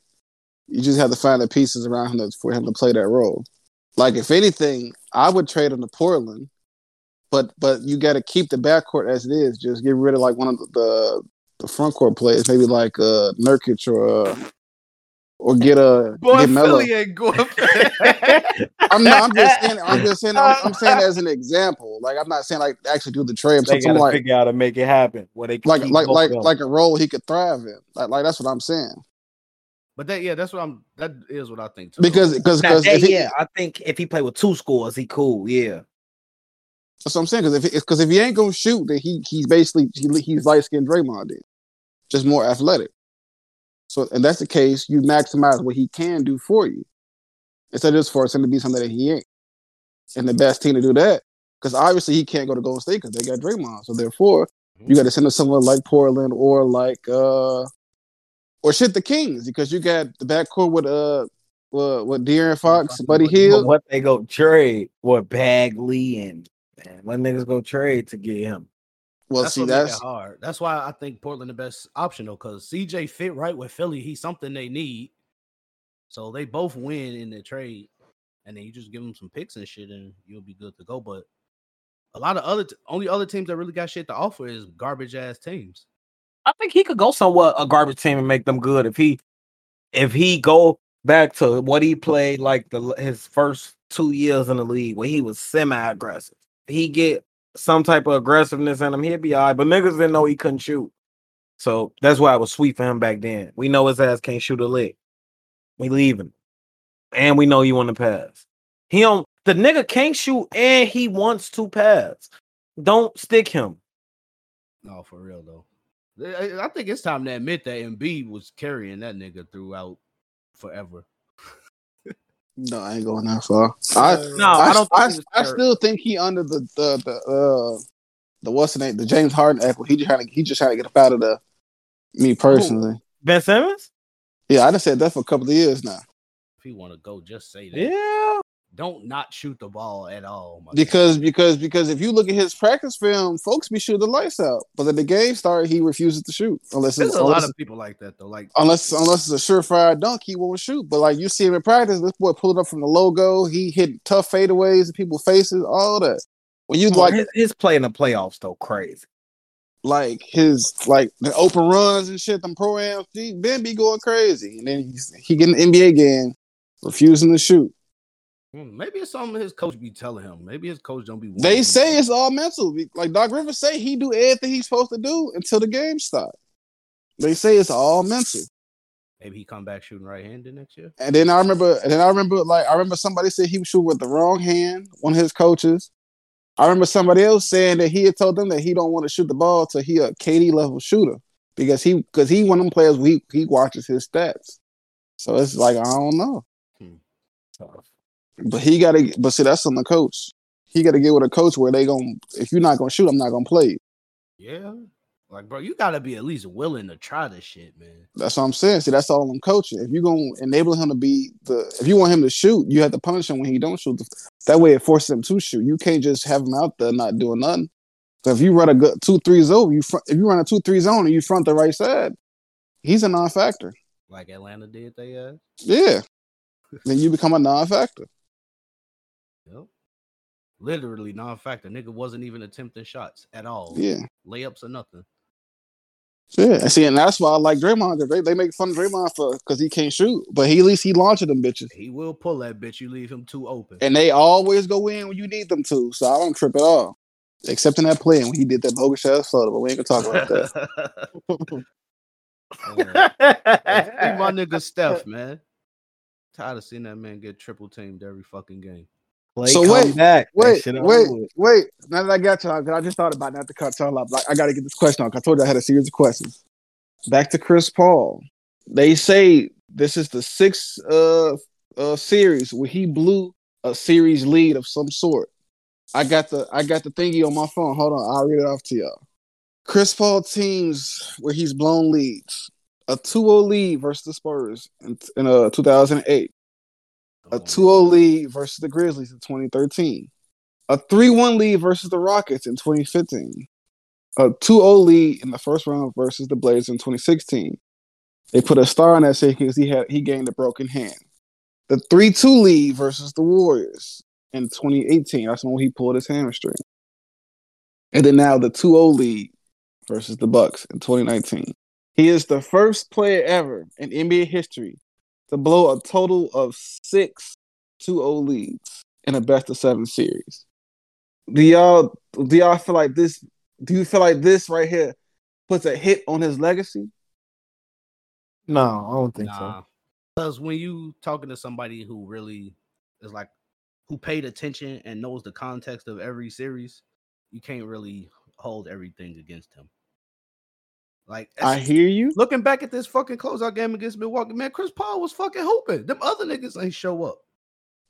You just have to find the pieces around him for him to play that role. Like, if anything, I would trade him to Portland, but but you got to keep the backcourt as it is. Just get rid of, like, one of the, the, the front court players, maybe like uh, Nurkic or uh, or get a Boy, get Melo. I'm not. I'm just saying. I'm just saying. I'm, I'm saying as an example. Like, I'm not saying like actually do the trade. They got to like, figure out how to make it happen. Where they like like like them. Like a role he could thrive in. Like like that's what I'm saying. But that yeah, that's what I'm. That is what I think too. Because because yeah, I think if he play with two scores, he cool. Yeah, that's what I'm saying. Because if because if he ain't gonna shoot, then he he's basically he, he's light skinned Draymond, then just more athletic. So and that's the case. You maximize what he can do for you instead of just forcing him to be something that he ain't. And the best team to do that, because obviously he can't go to Golden State because they got Draymond. So therefore, mm-hmm. you got to send him somewhere like Portland or like. uh Or shit, the Kings, because you got the backcourt with uh with, with De'Aaron Fox, Buddy Hield. What they go trade with Bagley and man, what niggas go trade to get him? Well, that's see, that's hard. That's why I think Portland the best option though, because C J fit right with Philly. He's something they need, so they both win in the trade, and then you just give them some picks and shit, and you'll be good to go. But a lot of other, t- only other teams that really got shit to offer is garbage ass teams. I think he could go somewhat a garbage team and make them good if he if he go back to what he played like the his first two years in the league where he was semi-aggressive. He get some type of aggressiveness in him, he'd be all right. But niggas didn't know he couldn't shoot. So that's why I was sweet for him back then. We know his ass can't shoot a lick. We leave him. And we know he want to pass. He don't the nigga can't shoot and he wants to pass. Don't stick him. No, for real though. I think it's time to admit that Embiid was carrying that nigga throughout forever. No, I ain't going that far. I, no, I, I don't. I, think I, I still think he under the the the uh, the what's the name? The James Harden act. He just trying to he just trying to get up out of the me personally. Ooh, Ben Simmons. Yeah, I just said that for a couple of years now. If you want to go, just say that. Yeah. Don't not shoot the ball at all. My because, God. because, because if you look at his practice film, folks be shooting the lights out. But at the game start, he refuses to shoot. Unless there's a unless, lot of people like that though. Like unless unless it's a surefire dunk, he won't shoot. But like you see him in practice, this boy pulled up from the logo. He hit tough fadeaways in people's faces. All that. When you like his, his play in the playoffs though, crazy. Like his like the open runs and shit. Them pro-ams, Ben be going crazy, and then he he get an N B A game, refusing to shoot. Maybe it's something his coach be telling him. Maybe his coach don't be. They say him. It's all mental. Like Doc Rivers say, he do everything he's supposed to do until the game starts. They say it's all mental. Maybe he come back shooting right handed next year. And then I remember, and then I remember, like I remember somebody said he was shooting with the wrong hand. One of his coaches. I remember somebody else saying that he had told them that he don't want to shoot the ball till he a K D level shooter because he because he one of them players. He he watches his stats, so it's like I don't know. Hmm. Tough. But he gotta. But see, that's on the coach. He gotta get with a coach where they gonna. If you're not gonna shoot, I'm not gonna play. Yeah, like bro, you gotta be at least willing to try this shit, man. That's what I'm saying. See, that's all I'm coaching. If you're gonna enable him to be the, if you want him to shoot, you have to punish him when he don't shoot. That way, it forces him to shoot. You can't just have him out there not doing nothing. Because if you run a good two three zone, you front, if you run a two three zone and you front the right side, he's a non-factor. Like Atlanta did, they uh. Yeah. Then you become a non-factor. Yep. Literally non-factor. Nigga wasn't even attempting shots at all. Yeah. Layups or nothing. Yeah, and see, and that's why I like Draymond. They they make fun of Draymond for because he can't shoot, but he at least he launches them bitches. He will pull that bitch. You leave him too open, and they always go in when you need them to. So I don't trip at all, except in that play when he did that bogus ass floater. But we ain't gonna talk about that. Hey, my nigga Steph, man. Tired of seeing that man get triple teamed every fucking game. Play, so wait, back. wait, wait, wait. Now that I got y'all, because I just thought about not to cut y'all up. Like, I got to get this question on. I told you I had a series of questions. Back to Chris Paul. They say this is the sixth uh, uh, series where he blew a series lead of some sort. I got the I got the thingy on my phone. Hold on, I'll read it off to y'all. Chris Paul teams where he's blown leads. A two oh lead versus the Spurs in, in uh, two thousand eight. A two oh lead versus the Grizzlies in twenty thirteen. A three one lead versus the Rockets in twenty fifteen. A two oh lead in the first round versus the Blazers in twenty sixteen. They put a star on that series because he had he gained a broken hand. The three two lead versus the Warriors in twenty eighteen. That's when he pulled his hamstring. And then now the two oh lead versus the Bucks in twenty nineteen. He is the first player ever in N B A history to blow a total of six two oh leads in a best of seven series. Do y'all do y'all feel like this? Do you feel like this right here puts a hit on his legacy? No, I don't think nah. so. Because when you talking to somebody who really is like who paid attention and knows the context of every series, you can't really hold everything against him. Like I hear you. Looking back at this fucking closeout game against Milwaukee, man, Chris Paul was fucking hooping. Them other niggas ain't show up.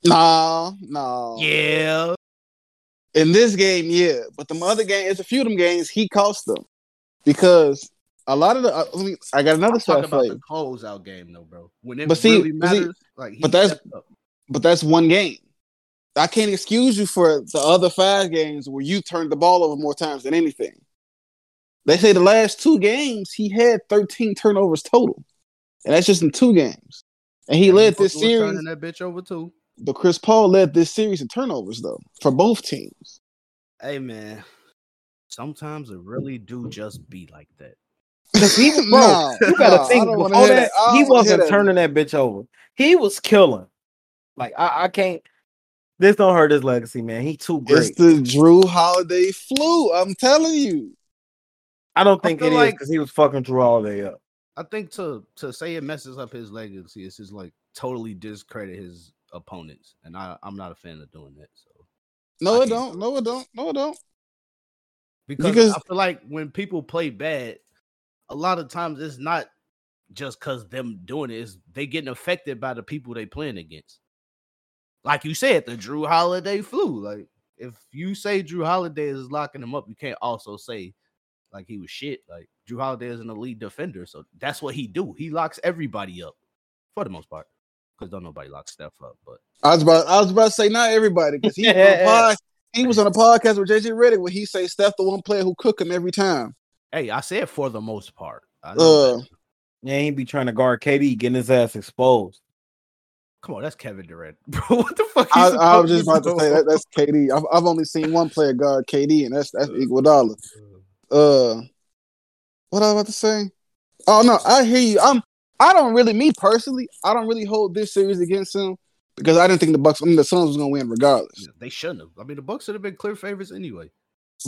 Nah, nah. Yeah. In this game, yeah, but the other game, it's a few of them games he cost them because a lot of the. Uh, let me, I got another stuff. Talk about play. The closeout game though, bro. When it but see, really matters, see, like he but that's but that's one game. I can't excuse you for the other five games where you turned the ball over more times than anything. They say the last two games, he had thirteen turnovers total. And that's just in two games. And he and led this series. That bitch over too. But Chris Paul led this series in turnovers, though, for both teams. Hey, man. Sometimes it really do just be like that. He, bro, nah, you got to nah, think, before that, that he wasn't that. turning that bitch over. He was killing. Like, I, I can't. This don't hurt his legacy, man. He too great. It's the Jrue Holiday flu. I'm telling you. I don't think I it like, is because he was fucking Jrue Holiday up. I think to to say it messes up his legacy is just like totally discredit his opponents, and I I'm not a fan of doing that. So no, I it don't. No, it don't. No, it don't. Because, because I feel like when people play bad, a lot of times it's not just because them doing it; it's they getting affected by the people they playing against. Like you said, the Jrue Holiday flu. Like if you say Jrue Holiday is locking him up, you can't also say. Like he was shit. Like Jrue Holiday is an elite defender, so that's what he do. He locks everybody up for the most part, because don't nobody lock Steph up. But I was about, I was about to say not everybody, because he, he was on a podcast with J J Redick where he say Steph the one player who cook him every time. Hey, I said for the most part. I know uh, yeah, he be trying to guard K D, getting his ass exposed. Come on, that's Kevin Durant, bro. What the fuck? I, I was just about to say that, that's K D. I've, I've only seen one player guard K D, and that's that's Iguodala. Uh, what I was about to say? Oh no, I hear you. I'm. I don't really, me personally, I don't really hold this series against him because I didn't think the Bucks. I mean, the Suns was gonna win regardless. Yeah, they shouldn't have. I mean, the Bucks should have been clear favorites anyway.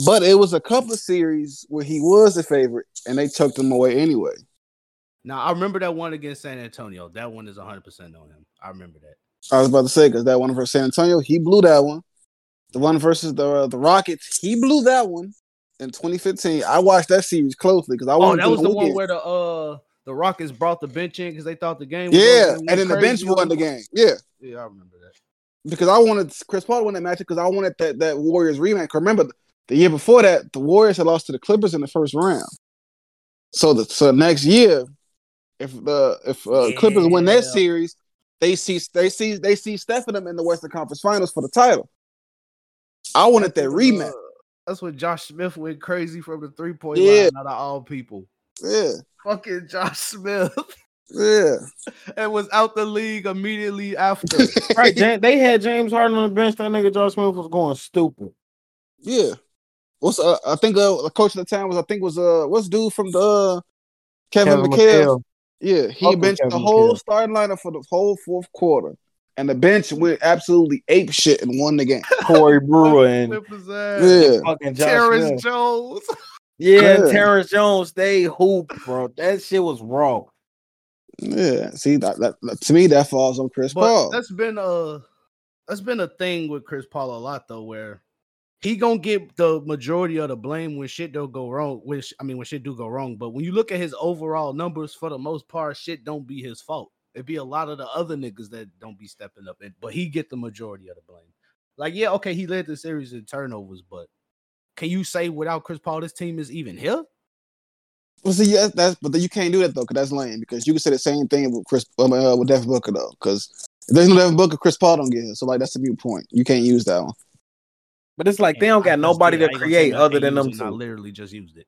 But it was a couple of series where he was a favorite, and they tucked him away anyway. Now I remember that one against San Antonio. That one is one hundred percent on him. I remember that. I was about to say because that one versus San Antonio, he blew that one. The one versus the uh, the Rockets, he blew that one. In twenty fifteen, I watched that series closely because I wanted. Oh, that was the one where the uh the Rockets brought the bench in because they thought the game. Was yeah, and then the bench won the game. Yeah, yeah, I remember that because I wanted Chris Paul to win that match because I wanted that that Warriors rematch. Remember the year before that, the Warriors had lost to the Clippers in the first round. So the so next year, if the if uh, yeah. Clippers win that series, they see they see they see Steph and them in the Western Conference Finals for the title. I wanted that rematch. That's when Josh Smith went crazy from the three-point yeah. line out of all people. Yeah. Fucking Josh Smith. Yeah. And was out the league immediately after. Right, they had James Harden on the bench. That nigga Josh Smith was going stupid. Yeah. What's uh, I think uh, the coach at the time was, I think was, uh, what's dude from the, uh, Kevin, Kevin McHale. McHale. Yeah, he Uncle benched Kevin the whole McHale. starting lineup for the whole fourth quarter. And the bench went absolutely ape shit and won the game. Corey Brewer and, yeah. and Terrence Smith. Jones. Yeah, yeah, Terrence Jones, they hoop, bro. That shit was wrong. Yeah, see, that, that to me, that falls on Chris but Paul. That's been a that's been a thing with Chris Paul a lot though, where he gonna get the majority of the blame when shit don't go wrong. Which I mean, when shit do go wrong, but when you look at his overall numbers, for the most part, shit don't be his fault. It'd be a lot of the other niggas that don't be stepping up, and but he get the majority of the blame. Like, yeah, okay, he led the series in turnovers, but. Can you say without Chris Paul, this team is even here? Well, see, yes, that's but you can't do that though, because that's lame. Because you can say the same thing with Chris uh, with Devin Booker though, because if there's no Devin Booker, Chris Paul don't get here. So like that's the viewpoint. You can't use that one. But it's like and they don't I got nobody to create other than them two. I literally just used it.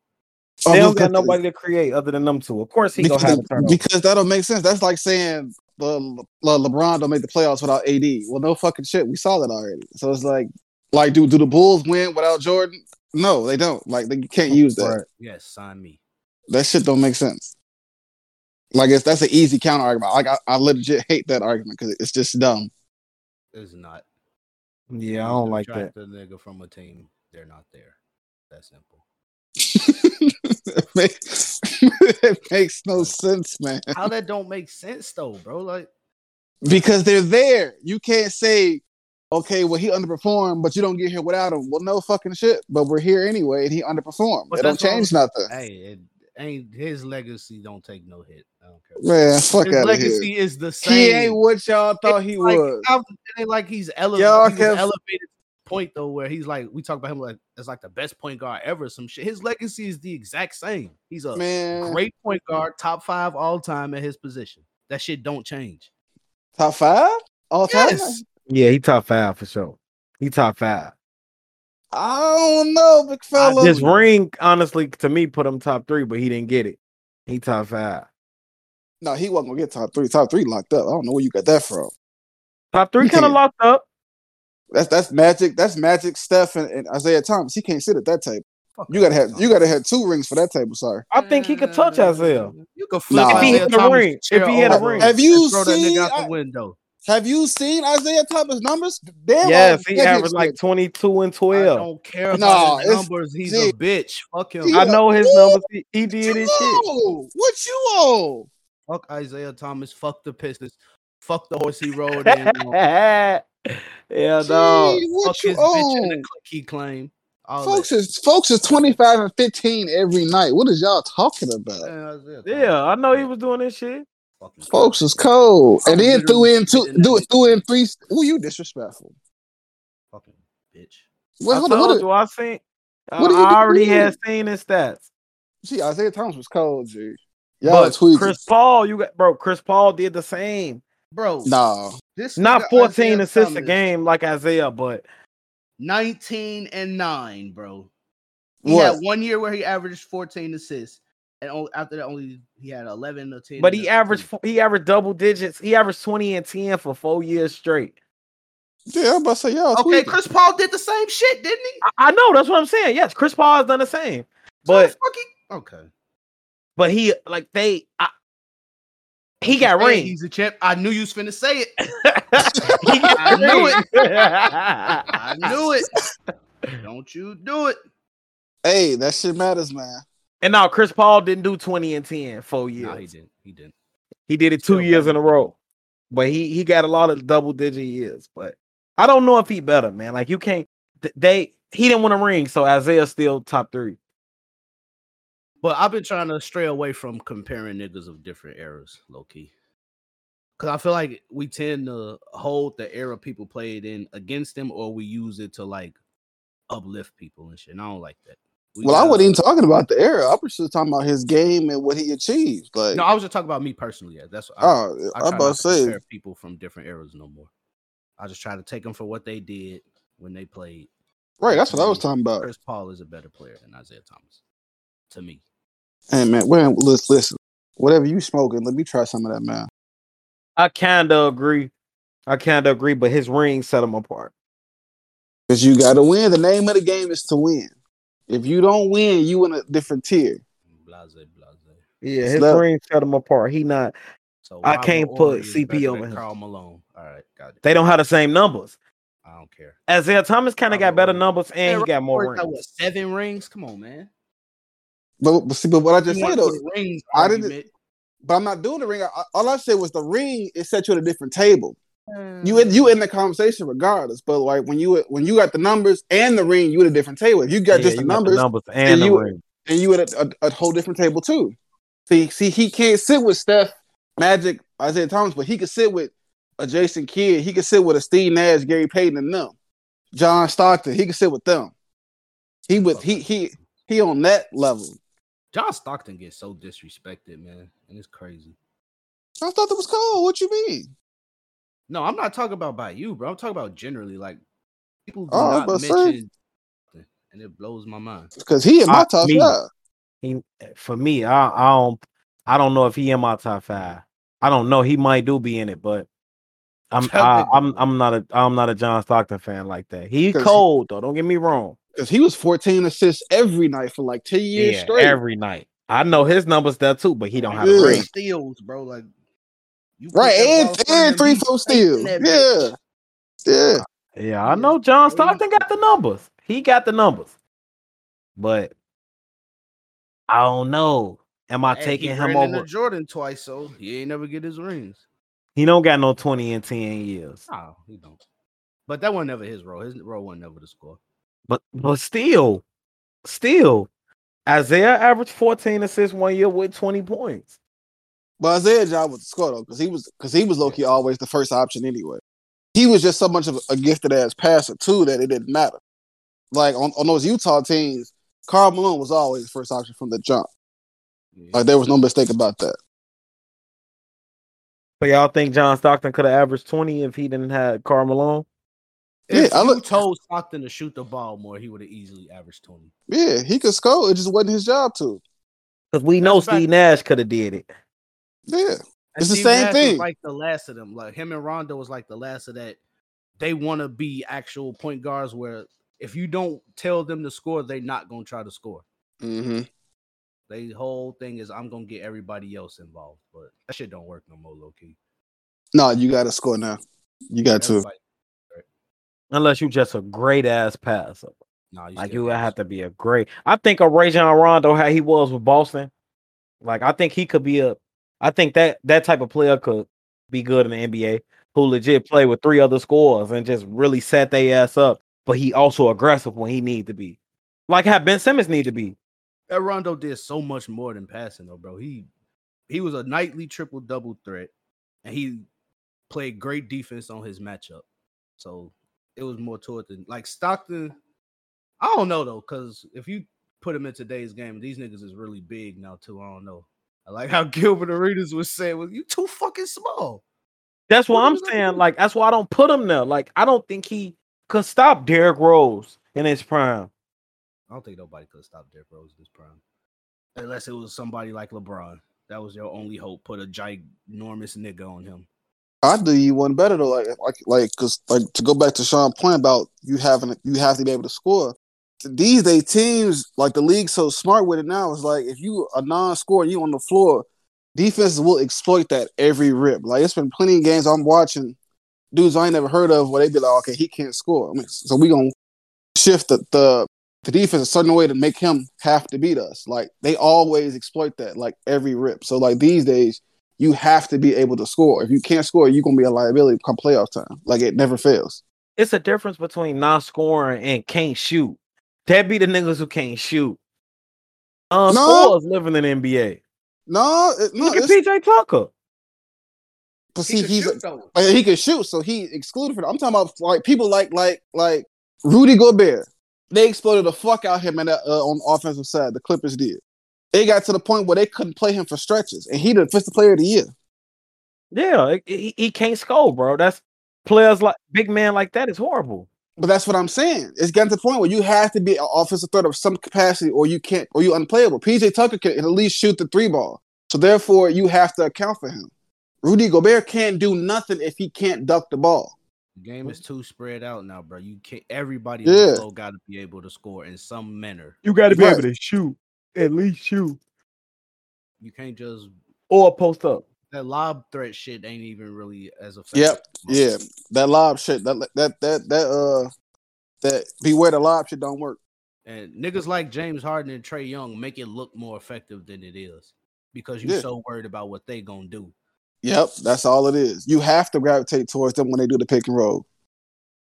They don't got nobody to create other than them two. Of course he because, gonna have a turnover because that don't make sense. That's like saying Le- Le- LeBron don't make the playoffs without A D. Well, no fucking shit. We saw that already. So it's like, like do do the Bulls win without Jordan? No, they don't. Like, they can't use that. Right. Yes, sign me. That shit don't make sense. Like, it's that's an easy counter argument. Like, I, I legit hate that argument because it's just dumb. It's not. Yeah, I don't you like that. The nigga from a team, they're not there. That's simple. it, makes, it makes no sense, man. How that don't make sense though, bro? Like, because they're there. You can't say. Okay, well, he underperformed, but you don't get here without him. Well, no fucking shit, but we're here anyway, and he underperformed. It don't change nothing. Hey, it ain't his legacy don't take no hit. I don't care. Man, fuck out of here. His legacy is the same. He ain't what y'all thought he was. It ain't like he's elevated. He's elevated point, though, where he's like, we talk about him like as like the best point guard ever, some shit. His legacy is the exact same. He's a man. Great point guard, top five all time at his position. That shit don't change. Top five? All time? Yes. Yeah, he top five for sure. He top five. I don't know, big fella. This ring, honestly, to me, put him top three, but he didn't get it. He top five. No, he wasn't gonna get top three. Top three locked up. I don't know where you got that from. Top three kind of locked up. That's that's Magic. That's Magic, Steph, and, and Isaiah Thomas. He can't sit at that table. You gotta have you gotta have two rings for that table, sorry. I think he could touch Isaiah. You could flip nah. if he had a ring. If he had a ring, have you seen that nigga out the I, window? Have you seen Isaiah Thomas' numbers? Damn, yes, he averaged like twenty-two and twelve. I don't care about nah, his numbers. He's see, a bitch. Fuck him. I know his numbers. He, he did his shit. What you owe? Fuck Isaiah Thomas. Fuck the Pistons. Fuck the horse he rode in. Yeah, no. Fuck his bitch and the clicky claim. All folks that. is folks is twenty-five and fifteen every night. What is y'all talking about? Yeah, yeah, I know he was doing this shit. Folks is cold, and then threw in two, do it threw in three. Who you disrespectful? Fucking bitch. Well, I hold told on, what you, I seen. Uh, what I already doing? had seen his stats. See, Isaiah Thomas was cold, G. Y'all tweaking. Chris Paul, you got bro. Chris Paul did the same, bro. No, this not fourteen Isaiah assists Thomas. A game like Isaiah, but nineteen and nine, bro. He what? had one year where he averaged fourteen assists. And after that, only he had eleven or ten. But he averaged he averaged double digits. He averaged twenty and ten for four years straight. Yeah, I'm about to say yeah. Okay, Chris Paul did the same shit, didn't he? I, I know. That's what I'm saying. Yes, Chris Paul has done the same. But so fucking, okay. But he like they. I, he got rings. He's a champ. I knew you was finna say it. I knew it. I knew it. Don't you do it? Hey, that shit matters, man. And now Chris Paul didn't do twenty and ten four years. No, he didn't. He didn't. He did it two Still years bad. in a row. But he he got a lot of double digit years. But I don't know if he better, man. Like you can't. They he didn't win a ring, so Isaiah's still top three. But I've been trying to stray away from comparing niggas of different eras, low key, because I feel like we tend to hold the era people played in against them, or we use it to like uplift people and shit. And I don't like that. We well, I wasn't even talking about the era. I was just talking about his game and what he achieved. Like, no, I was just talking about me personally. Yeah, that's what I, oh, I, I about to say. People from different eras no more. I just try to take them for what they did when they played. Right, that's what I was talking about. Chris Paul is a better player than Isaiah Thomas, to me. Hey man, well, let's listen. Whatever you smoking, let me try some of that, man. I kind of agree. I kind of agree, but his ring set him apart. Because you got to win. The name of the game is to win. If you don't win, you in a different tier. Blase, blase. Yeah, his Steph. Ring set him apart. He not. So I can't put C P over him. Karl Malone. All right, got it. They don't have the same numbers. I don't care. Isaiah Thomas kind of got better numbers, and he got more rings. What, seven rings? Come on, man. But, but see, but what I just said though, rings I argument. didn't. But I'm not doing the ring. I, all I said was the ring is set you at a different table. Mm. You in, you in the conversation regardless. But like when you when you got the numbers and the ring, you at a different table. If you got yeah, just the, you numbers, got the numbers and, and the you, ring, and you at a, a, a whole different table too. See, see, he can't sit with Steph, Magic, Isaiah Thomas, but he could sit with a Jason Kidd. He could sit with a Steve Nash, Gary Payton, and them. John Stockton. He could sit with them. He with he he he on that level. John Stockton gets so disrespected, man, and it's crazy. I thought that was cold. What you mean? No, I'm not talking about by you, bro. I'm talking about generally, like people do oh, not mention, say. And it blows my mind because he in my I, top me, five. He for me, I, I don't, I don't know if he in my top five. I don't know. He might do be in it, but I'm, I, I'm, I'm not a, I'm not a John Stockton fan like that. He cold though. Don't get me wrong. Because he was fourteen assists every night for like ten years yeah, straight. Every night. I know his numbers there too, but he don't have yeah. three steals, bro. Like you right, and, and three, four steals. Yeah. Bitch. Yeah. Yeah, I know John Stockton got the numbers. He got the numbers. But I don't know. Am I and taking him over Jordan twice, so he ain't never get his rings. He don't got no twenty in ten years. No, he don't. But that wasn't ever his role. His role wasn't ever to score. But but still, still, Isaiah averaged fourteen assists one year with twenty points. But Isaiah's job was to score though, because he was because he was low-key always the first option anyway. He was just so much of a gifted ass passer too that it didn't matter. Like on, on those Utah teams, Karl Malone was always the first option from the jump. Yeah. Like there was no mistake about that. So y'all think John Stockton could have averaged twenty if he didn't have Karl Malone? If yeah, you look, told Stockton to shoot the ball more, he would have easily averaged twenty. Yeah, he could score. It just wasn't his job to. Because we know Steve Nash could have did it. Yeah, it's the same thing. Like the last of them, like him and Rondo was like the last of that. They want to be actual point guards where if you don't tell them to score, they're not gonna try to score. Mm-hmm. The whole thing is I'm gonna get everybody else involved, but that shit don't work no more, low key. No, you gotta score now. You got to. Unless you just a great ass passer, nah, you like you would have to be a great. I think a Rajon Rondo how he was with Boston, like I think he could be a. I think that that type of player could be good in the N B A. Who legit play with three other scorers and just really set their ass up, but he also aggressive when he need to be, like how Ben Simmons need to be. That Rondo did so much more than passing though, bro. He he was a nightly triple double threat, and he played great defense on his matchup. So. It was more toward the like Stockton. I don't know though, because if you put him in today's game, these niggas is really big now too. I don't know. I like how Gilbert Arenas was saying, "Well, you too fucking small." That's what, what I'm saying. That? Like that's why I don't put him there. Like I don't think he could stop Derrick Rose in his prime. I don't think nobody could stop Derrick Rose in his prime, unless it was somebody like LeBron. That was your only hope. Put a ginormous nigga on him. I do you one better though, like like like because like to go back to Sean's point about you having you have to be able to score. These days, teams like the league so smart with it now is like if you a non-scorer, you on the floor, defenses will exploit that every rip. Like it's been plenty of games I'm watching, dudes I ain't never heard of where they be like, okay, he can't score, I mean, so we gonna shift the, the the defense a certain way to make him have to beat us. Like they always exploit that, like every rip. So like these days. You have to be able to score. If you can't score, you're going to be a liability come playoff time. Like, it never fails. It's a difference between not scoring and can't shoot. That be the niggas who can't shoot. Uh, no. Scorers living in the N B A. No. It, no Look at P J Tucker. But see, he he's shoot, a, like, he can shoot, so he excluded from it. I'm talking about like people like like like Rudy Gobert. They exploded the fuck out him and uh, on the offensive side. The Clippers did. It got to the point where they couldn't play him for stretches, and he the defensive player of the year. Yeah, he, he can't score, bro. That's players like big man like that is horrible. But that's what I'm saying. It's gotten to the point where you have to be an offensive threat of some capacity, or you can't, or you unplayable. P J Tucker can at least shoot the three ball, so therefore you have to account for him. Rudy Gobert can't do nothing if he can't duck the ball. The game is too spread out now, bro. You can't. Everybody yeah. got to be able to score in some manner. You got to be right. able to shoot. At least you. You can't just or post up. That lob threat shit ain't even really as effective. Yep, yeah, that lob shit. That that that that uh, that beware the lob shit don't work. And niggas like James Harden and Trae Young make it look more effective than it is because you're yeah. so worried about what they gonna do. Yep, that's all it is. You have to gravitate towards them when they do the pick and roll.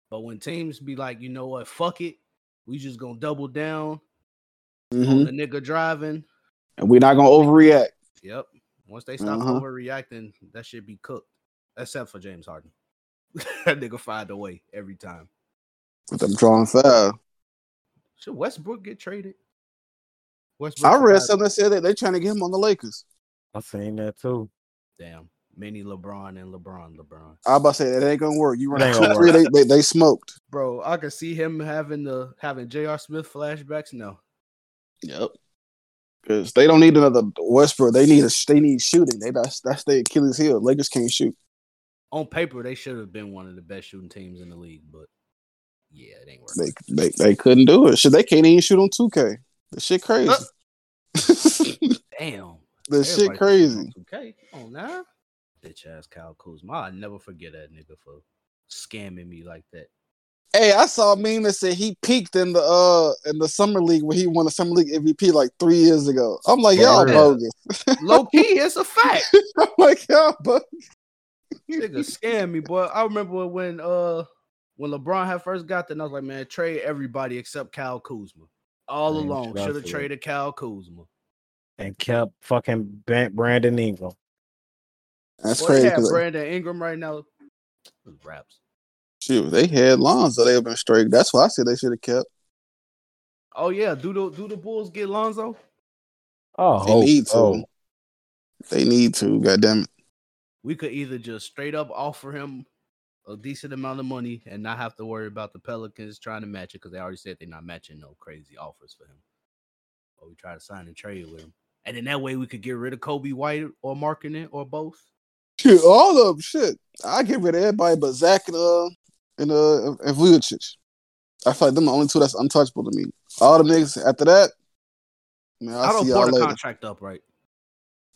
But when teams be like, you know what, fuck it, we just gonna double down mm-hmm. on the nigga driving, and we're not gonna overreact. Yep. Once they stop uh-huh. overreacting, that shit be cooked. Except for James Harden. That nigga find a way every time. With them drawing foul. Should Westbrook get traded? Westbrook I read something that said that they're trying to get him on the Lakers. I seen that too. Damn. Mini LeBron and LeBron, LeBron. I about to say, that ain't going to work. You run two, three, they, they, they smoked. Bro, I could see him having the having J R. Smith flashbacks. No. Yep. Because they don't need another Westbrook. They need a, they need shooting. They that's that's their Achilles heel. Lakers can't shoot. On paper, they should have been one of the best shooting teams in the league, but yeah, it ain't working. They they, they couldn't do it. Shit, they can't even shoot on two K. The shit crazy. Uh, damn. The shit crazy. two K. Come on now. Bitch ass Kyle Kuzma. I'll never forget that nigga for scamming me like that. Hey, I saw a meme that said he peaked in the uh in the summer league where he won the summer league M V P like three years ago. I'm like, y'all bogus. Low key, it's a fact. I'm like, y'all bogus. Nigga scam me, boy. I remember when uh when LeBron had first got there, and I was like, man, trade everybody except Kyle Kuzma. All man, along, should have traded Kyle Kuzma and kept fucking Brandon Ingram. That's boy, crazy. They Brandon Ingram right now. Raps. Shoot, they had Lonzo. They have been straight. That's why I said they should have kept. Oh yeah, do the do the Bulls get Lonzo? Oh, they need to. Oh. They need to. God damn it. We could either just straight up offer him a decent amount of money and not have to worry about the Pelicans trying to match it because they already said they're not matching no crazy offers for him. Or we try to sign and trade with him, and then that way we could get rid of Kobe White or Markkanen or both. Shoot, all of them. Shit, I get rid of everybody but Zach and uh. And uh, and Vujacic. I feel like them the only two that's untouchable to me. All the niggas after that, man, I don't pour the contract up right.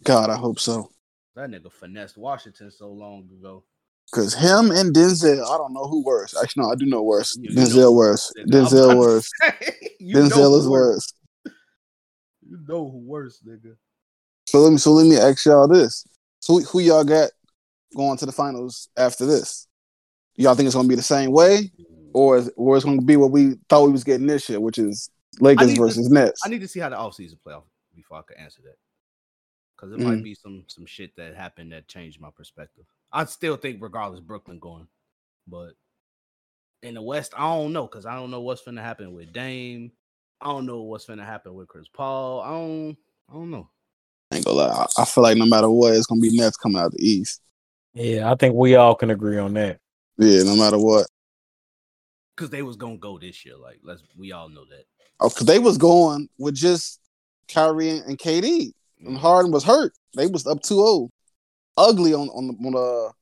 God, I hope so. That nigga finessed Washington so long ago. Cause him and Denzel, I don't know who worse. Actually, no, I do know worse. You Denzel know. worse. Denzel worse. Denzel is worse. You know who worse, nigga. So let me so let me ask y'all this: so who y'all got going to the finals after this? Y'all think it's gonna be the same way, or is, or it's gonna be what we thought we was getting this year, which is Lakers versus to, Nets? I need to see how the offseason play out before I can answer that, because it mm-hmm. might be some some shit that happened that changed my perspective. I still think, regardless, Brooklyn going, but in the West, I don't know, because I don't know what's gonna happen with Dame. I don't know what's gonna happen with Chris Paul. I don't. I don't know. I ain't gonna lie. I, I feel like no matter what, it's gonna be Nets coming out of the East. Yeah, I think we all can agree on that. Yeah, no matter what. Because they was going to go this year. Like, let's we all know that. Oh, because they was going with just Kyrie and K D. And Harden was hurt. They was up two oh. Ugly on, on, the, on, the,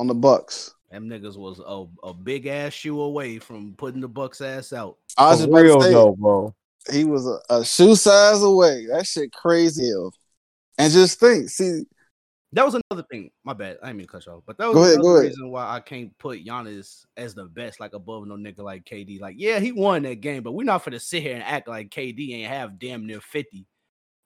on the Bucks. Them niggas was a, a big-ass shoe away from putting the Bucks' ass out. I was just about to say, though, bro. He was a, a shoe size away. That shit crazy. And just think, see... That was another thing. My bad. I didn't mean to cut you off. But that was ahead, another reason why I can't put Giannis as the best, like above no nigga like K D. Like, yeah, he won that game, but we're not finna sit here and act like K D ain't have damn near fifty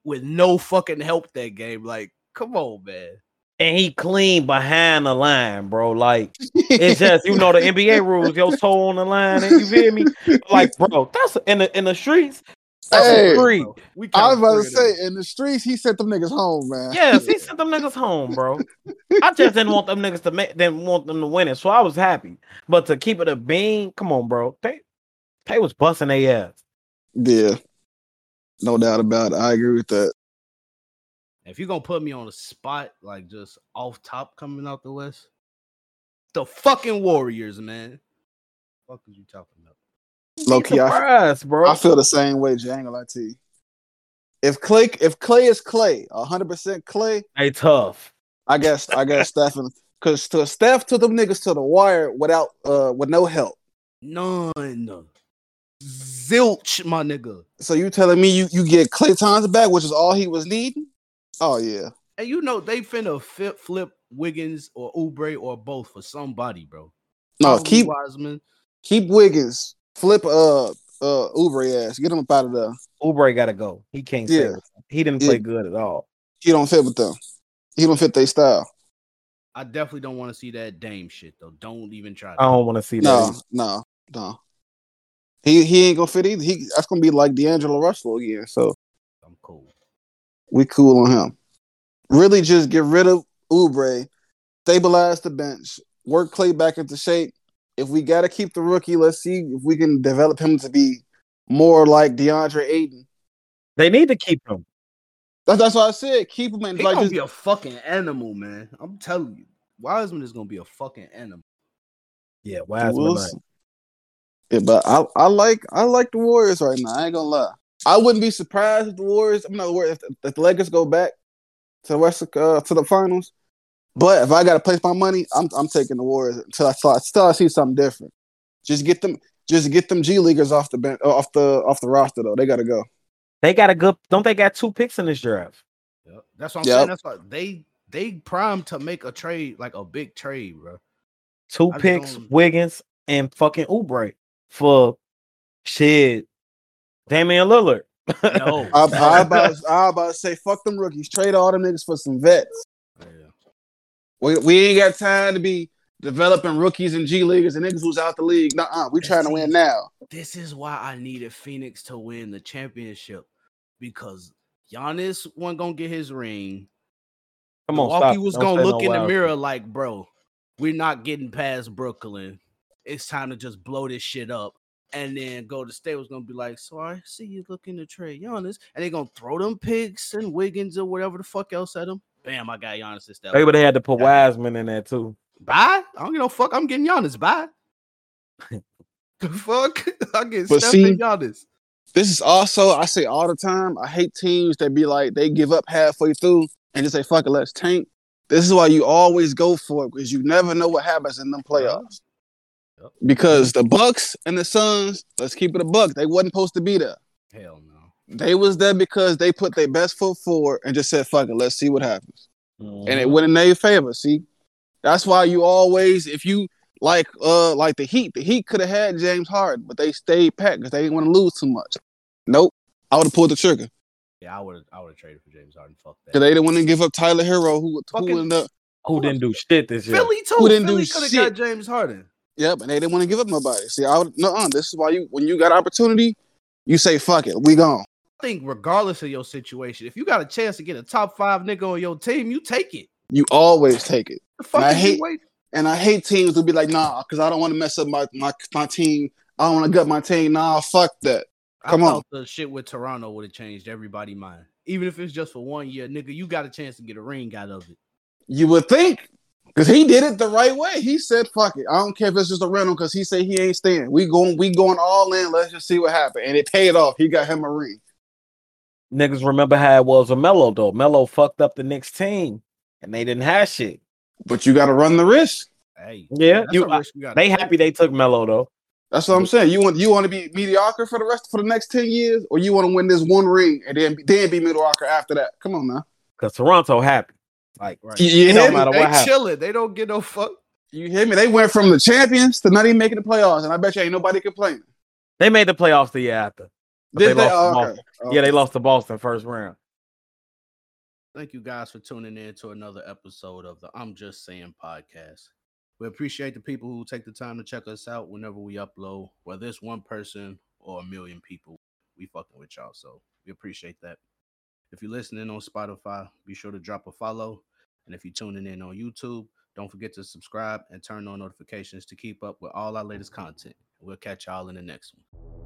with no fucking help that game. Like, come on, man. And he clean behind the line, bro. Like, it's just, you know, the N B A rules, your toe on the line, and you feel me? Like, bro, that's in the in the streets. Hey, free. We I was about to say, in the streets, he sent them niggas home, man. Yes, he sent them niggas home, bro. I just didn't want them niggas to make, didn't want them to win it, so I was happy. But to keep it a bean, come on, bro. They, they was busting their ass. Yeah, no doubt about it. I agree with that. If you're gonna put me on a spot, like just off top coming out the West, the fucking Warriors, man. What the fuck is you talking about? Low key, I, bro. I feel the same way, Jangle. I T. If Clay, if Clay is Clay, a hundred percent Clay, they tough. I guess, I guess, Steph, because to Steph took them niggas to the wire without, uh, with no help, none, zilch, my nigga. So you telling me you, you get Clay Thompson back, which is all he was needing? Oh, yeah. And you know they finna flip, flip Wiggins or Oubre or both for somebody, bro. No, Kobe keep Wiseman. Keep Wiggins. Flip uh uh Oubre ass. Get him up out of there. Oubre gotta go. He can't yeah. stay with them. He didn't play yeah. good at all. He don't fit with them. He don't fit their style. I definitely don't want to see that Dame shit though. Don't even try to. I don't want to see no, that. No, no, no. He he ain't gonna fit either. He that's gonna be like D'Angelo Russell again. So I'm cool. We cool on him. Really, just get rid of Oubre, stabilize the bench, work Clay back into shape. If we got to keep the rookie, let's see if we can develop him to be more like DeAndre Ayton. They need to keep him. That's, that's what I said. Keep him. He's like, gonna just be a fucking animal, man. I'm telling you, Wiseman is gonna be a fucking animal. Yeah, Wiseman. Like. Yeah, but I, I like I like the Warriors right now. I ain't gonna lie. I wouldn't be surprised if the Warriors. I'm not worried if the, if the Lakers go back to the West uh, to the finals. But if I gotta place my money, I'm I'm taking the Warriors until I until I see something different. Just get them, just get them G leaguers off the bench, off the off the roster though. They gotta go. They got a good. Don't they got two picks in this draft? Yep. That's what I'm yep. saying. That's what they they primed to make a trade, like a big trade, bro. Two I picks, Wiggins and fucking Oubre for shit. Damian Lillard. No, I, I, about, I about to say fuck them rookies. Trade all them niggas for some vets. Yeah. We we ain't got time to be developing rookies and G leaguers and niggas who's out the league. Nuh-uh, we trying to win now. This is why I needed Phoenix to win the championship because Giannis wasn't gonna get his ring. Come on, Milwaukee was gonna look in the mirror like, bro, we're not getting past Brooklyn. It's time to just blow this shit up. And then Golden State was gonna be like, so I see you looking to trade Giannis, and they gonna throw them picks and Wiggins or whatever the fuck else at them. Bam, I got Giannis instead. They would have had to put Wiseman in there too. Bye. I don't give no fuck. I'm getting Giannis. Bye. The fuck? I get Steph and Giannis. This is also I say all the time. I hate teams that be like they give up halfway through and just say fuck it, let's tank. This is why you always go for it because you never know what happens in them playoffs. Yep. Because the Bucks and the Suns, let's keep it a buck. They wasn't supposed to be there. Hell no. They was there because they put their best foot forward and just said fuck it, let's see what happens. Mm-hmm. And it went in their favor. See. That's why you always, if you like, uh, like the Heat, the Heat could have had James Harden, but they stayed pat because they didn't want to lose too much. Nope, I would have pulled the trigger. Yeah, I would have, I would have traded for James Harden. Fuck that. Because they didn't want to give up Tyler Hero, who Fucking, who ended up who didn't do shit this year. Philly too. Who didn't Philly could have got James Harden. Yep, and they didn't want to give up nobody. See, I would no. This is why you when you got opportunity, you say fuck it, we gone. I think regardless of your situation, if you got a chance to get a top five nigga on your team, you take it. You always take it. The fuck and I hate and I hate teams who be like, nah, because I don't want to mess up my, my, my team. I don't want to gut my team. Nah, fuck that. Come I thought on. The shit with Toronto would have changed everybody's mind. Even if it's just for one year, nigga, you got a chance to get a ring out of it. You would think. Because he did it the right way. He said, fuck it. I don't care if it's just a rental because he said he ain't staying. We going, we going all in. Let's just see what happens. And it paid off. He got him a ring. Niggas remember how it was with Melo, though. Melo fucked up the next team. And they didn't have shit. But you got to run the risk. Hey, yeah, you, risk you they happy they took Melo though. That's what I'm saying. You want you want to be mediocre for the rest for the next ten years, or you want to win this one ring and then then be mediocre after that? Come on now. Because Toronto happy, like right. You, you no matter what happens, they chilling. They don't get no fuck. You hear me? They went from the champions to not even making the playoffs, and I bet you ain't nobody complaining. They made the playoffs the year after. Did they? They? Oh, okay. Okay. Yeah, they lost to Boston first round. Thank you guys for tuning in to another episode of the I'm Just Saying podcast. We appreciate the people who take the time to check us out whenever we upload, whether it's one person or a million people. We fucking with y'all, so we appreciate that. If you're listening on Spotify, be sure to drop a follow. And if you're tuning in on YouTube, don't forget to subscribe and turn on notifications to keep up with all our latest content. We'll catch y'all in the next one.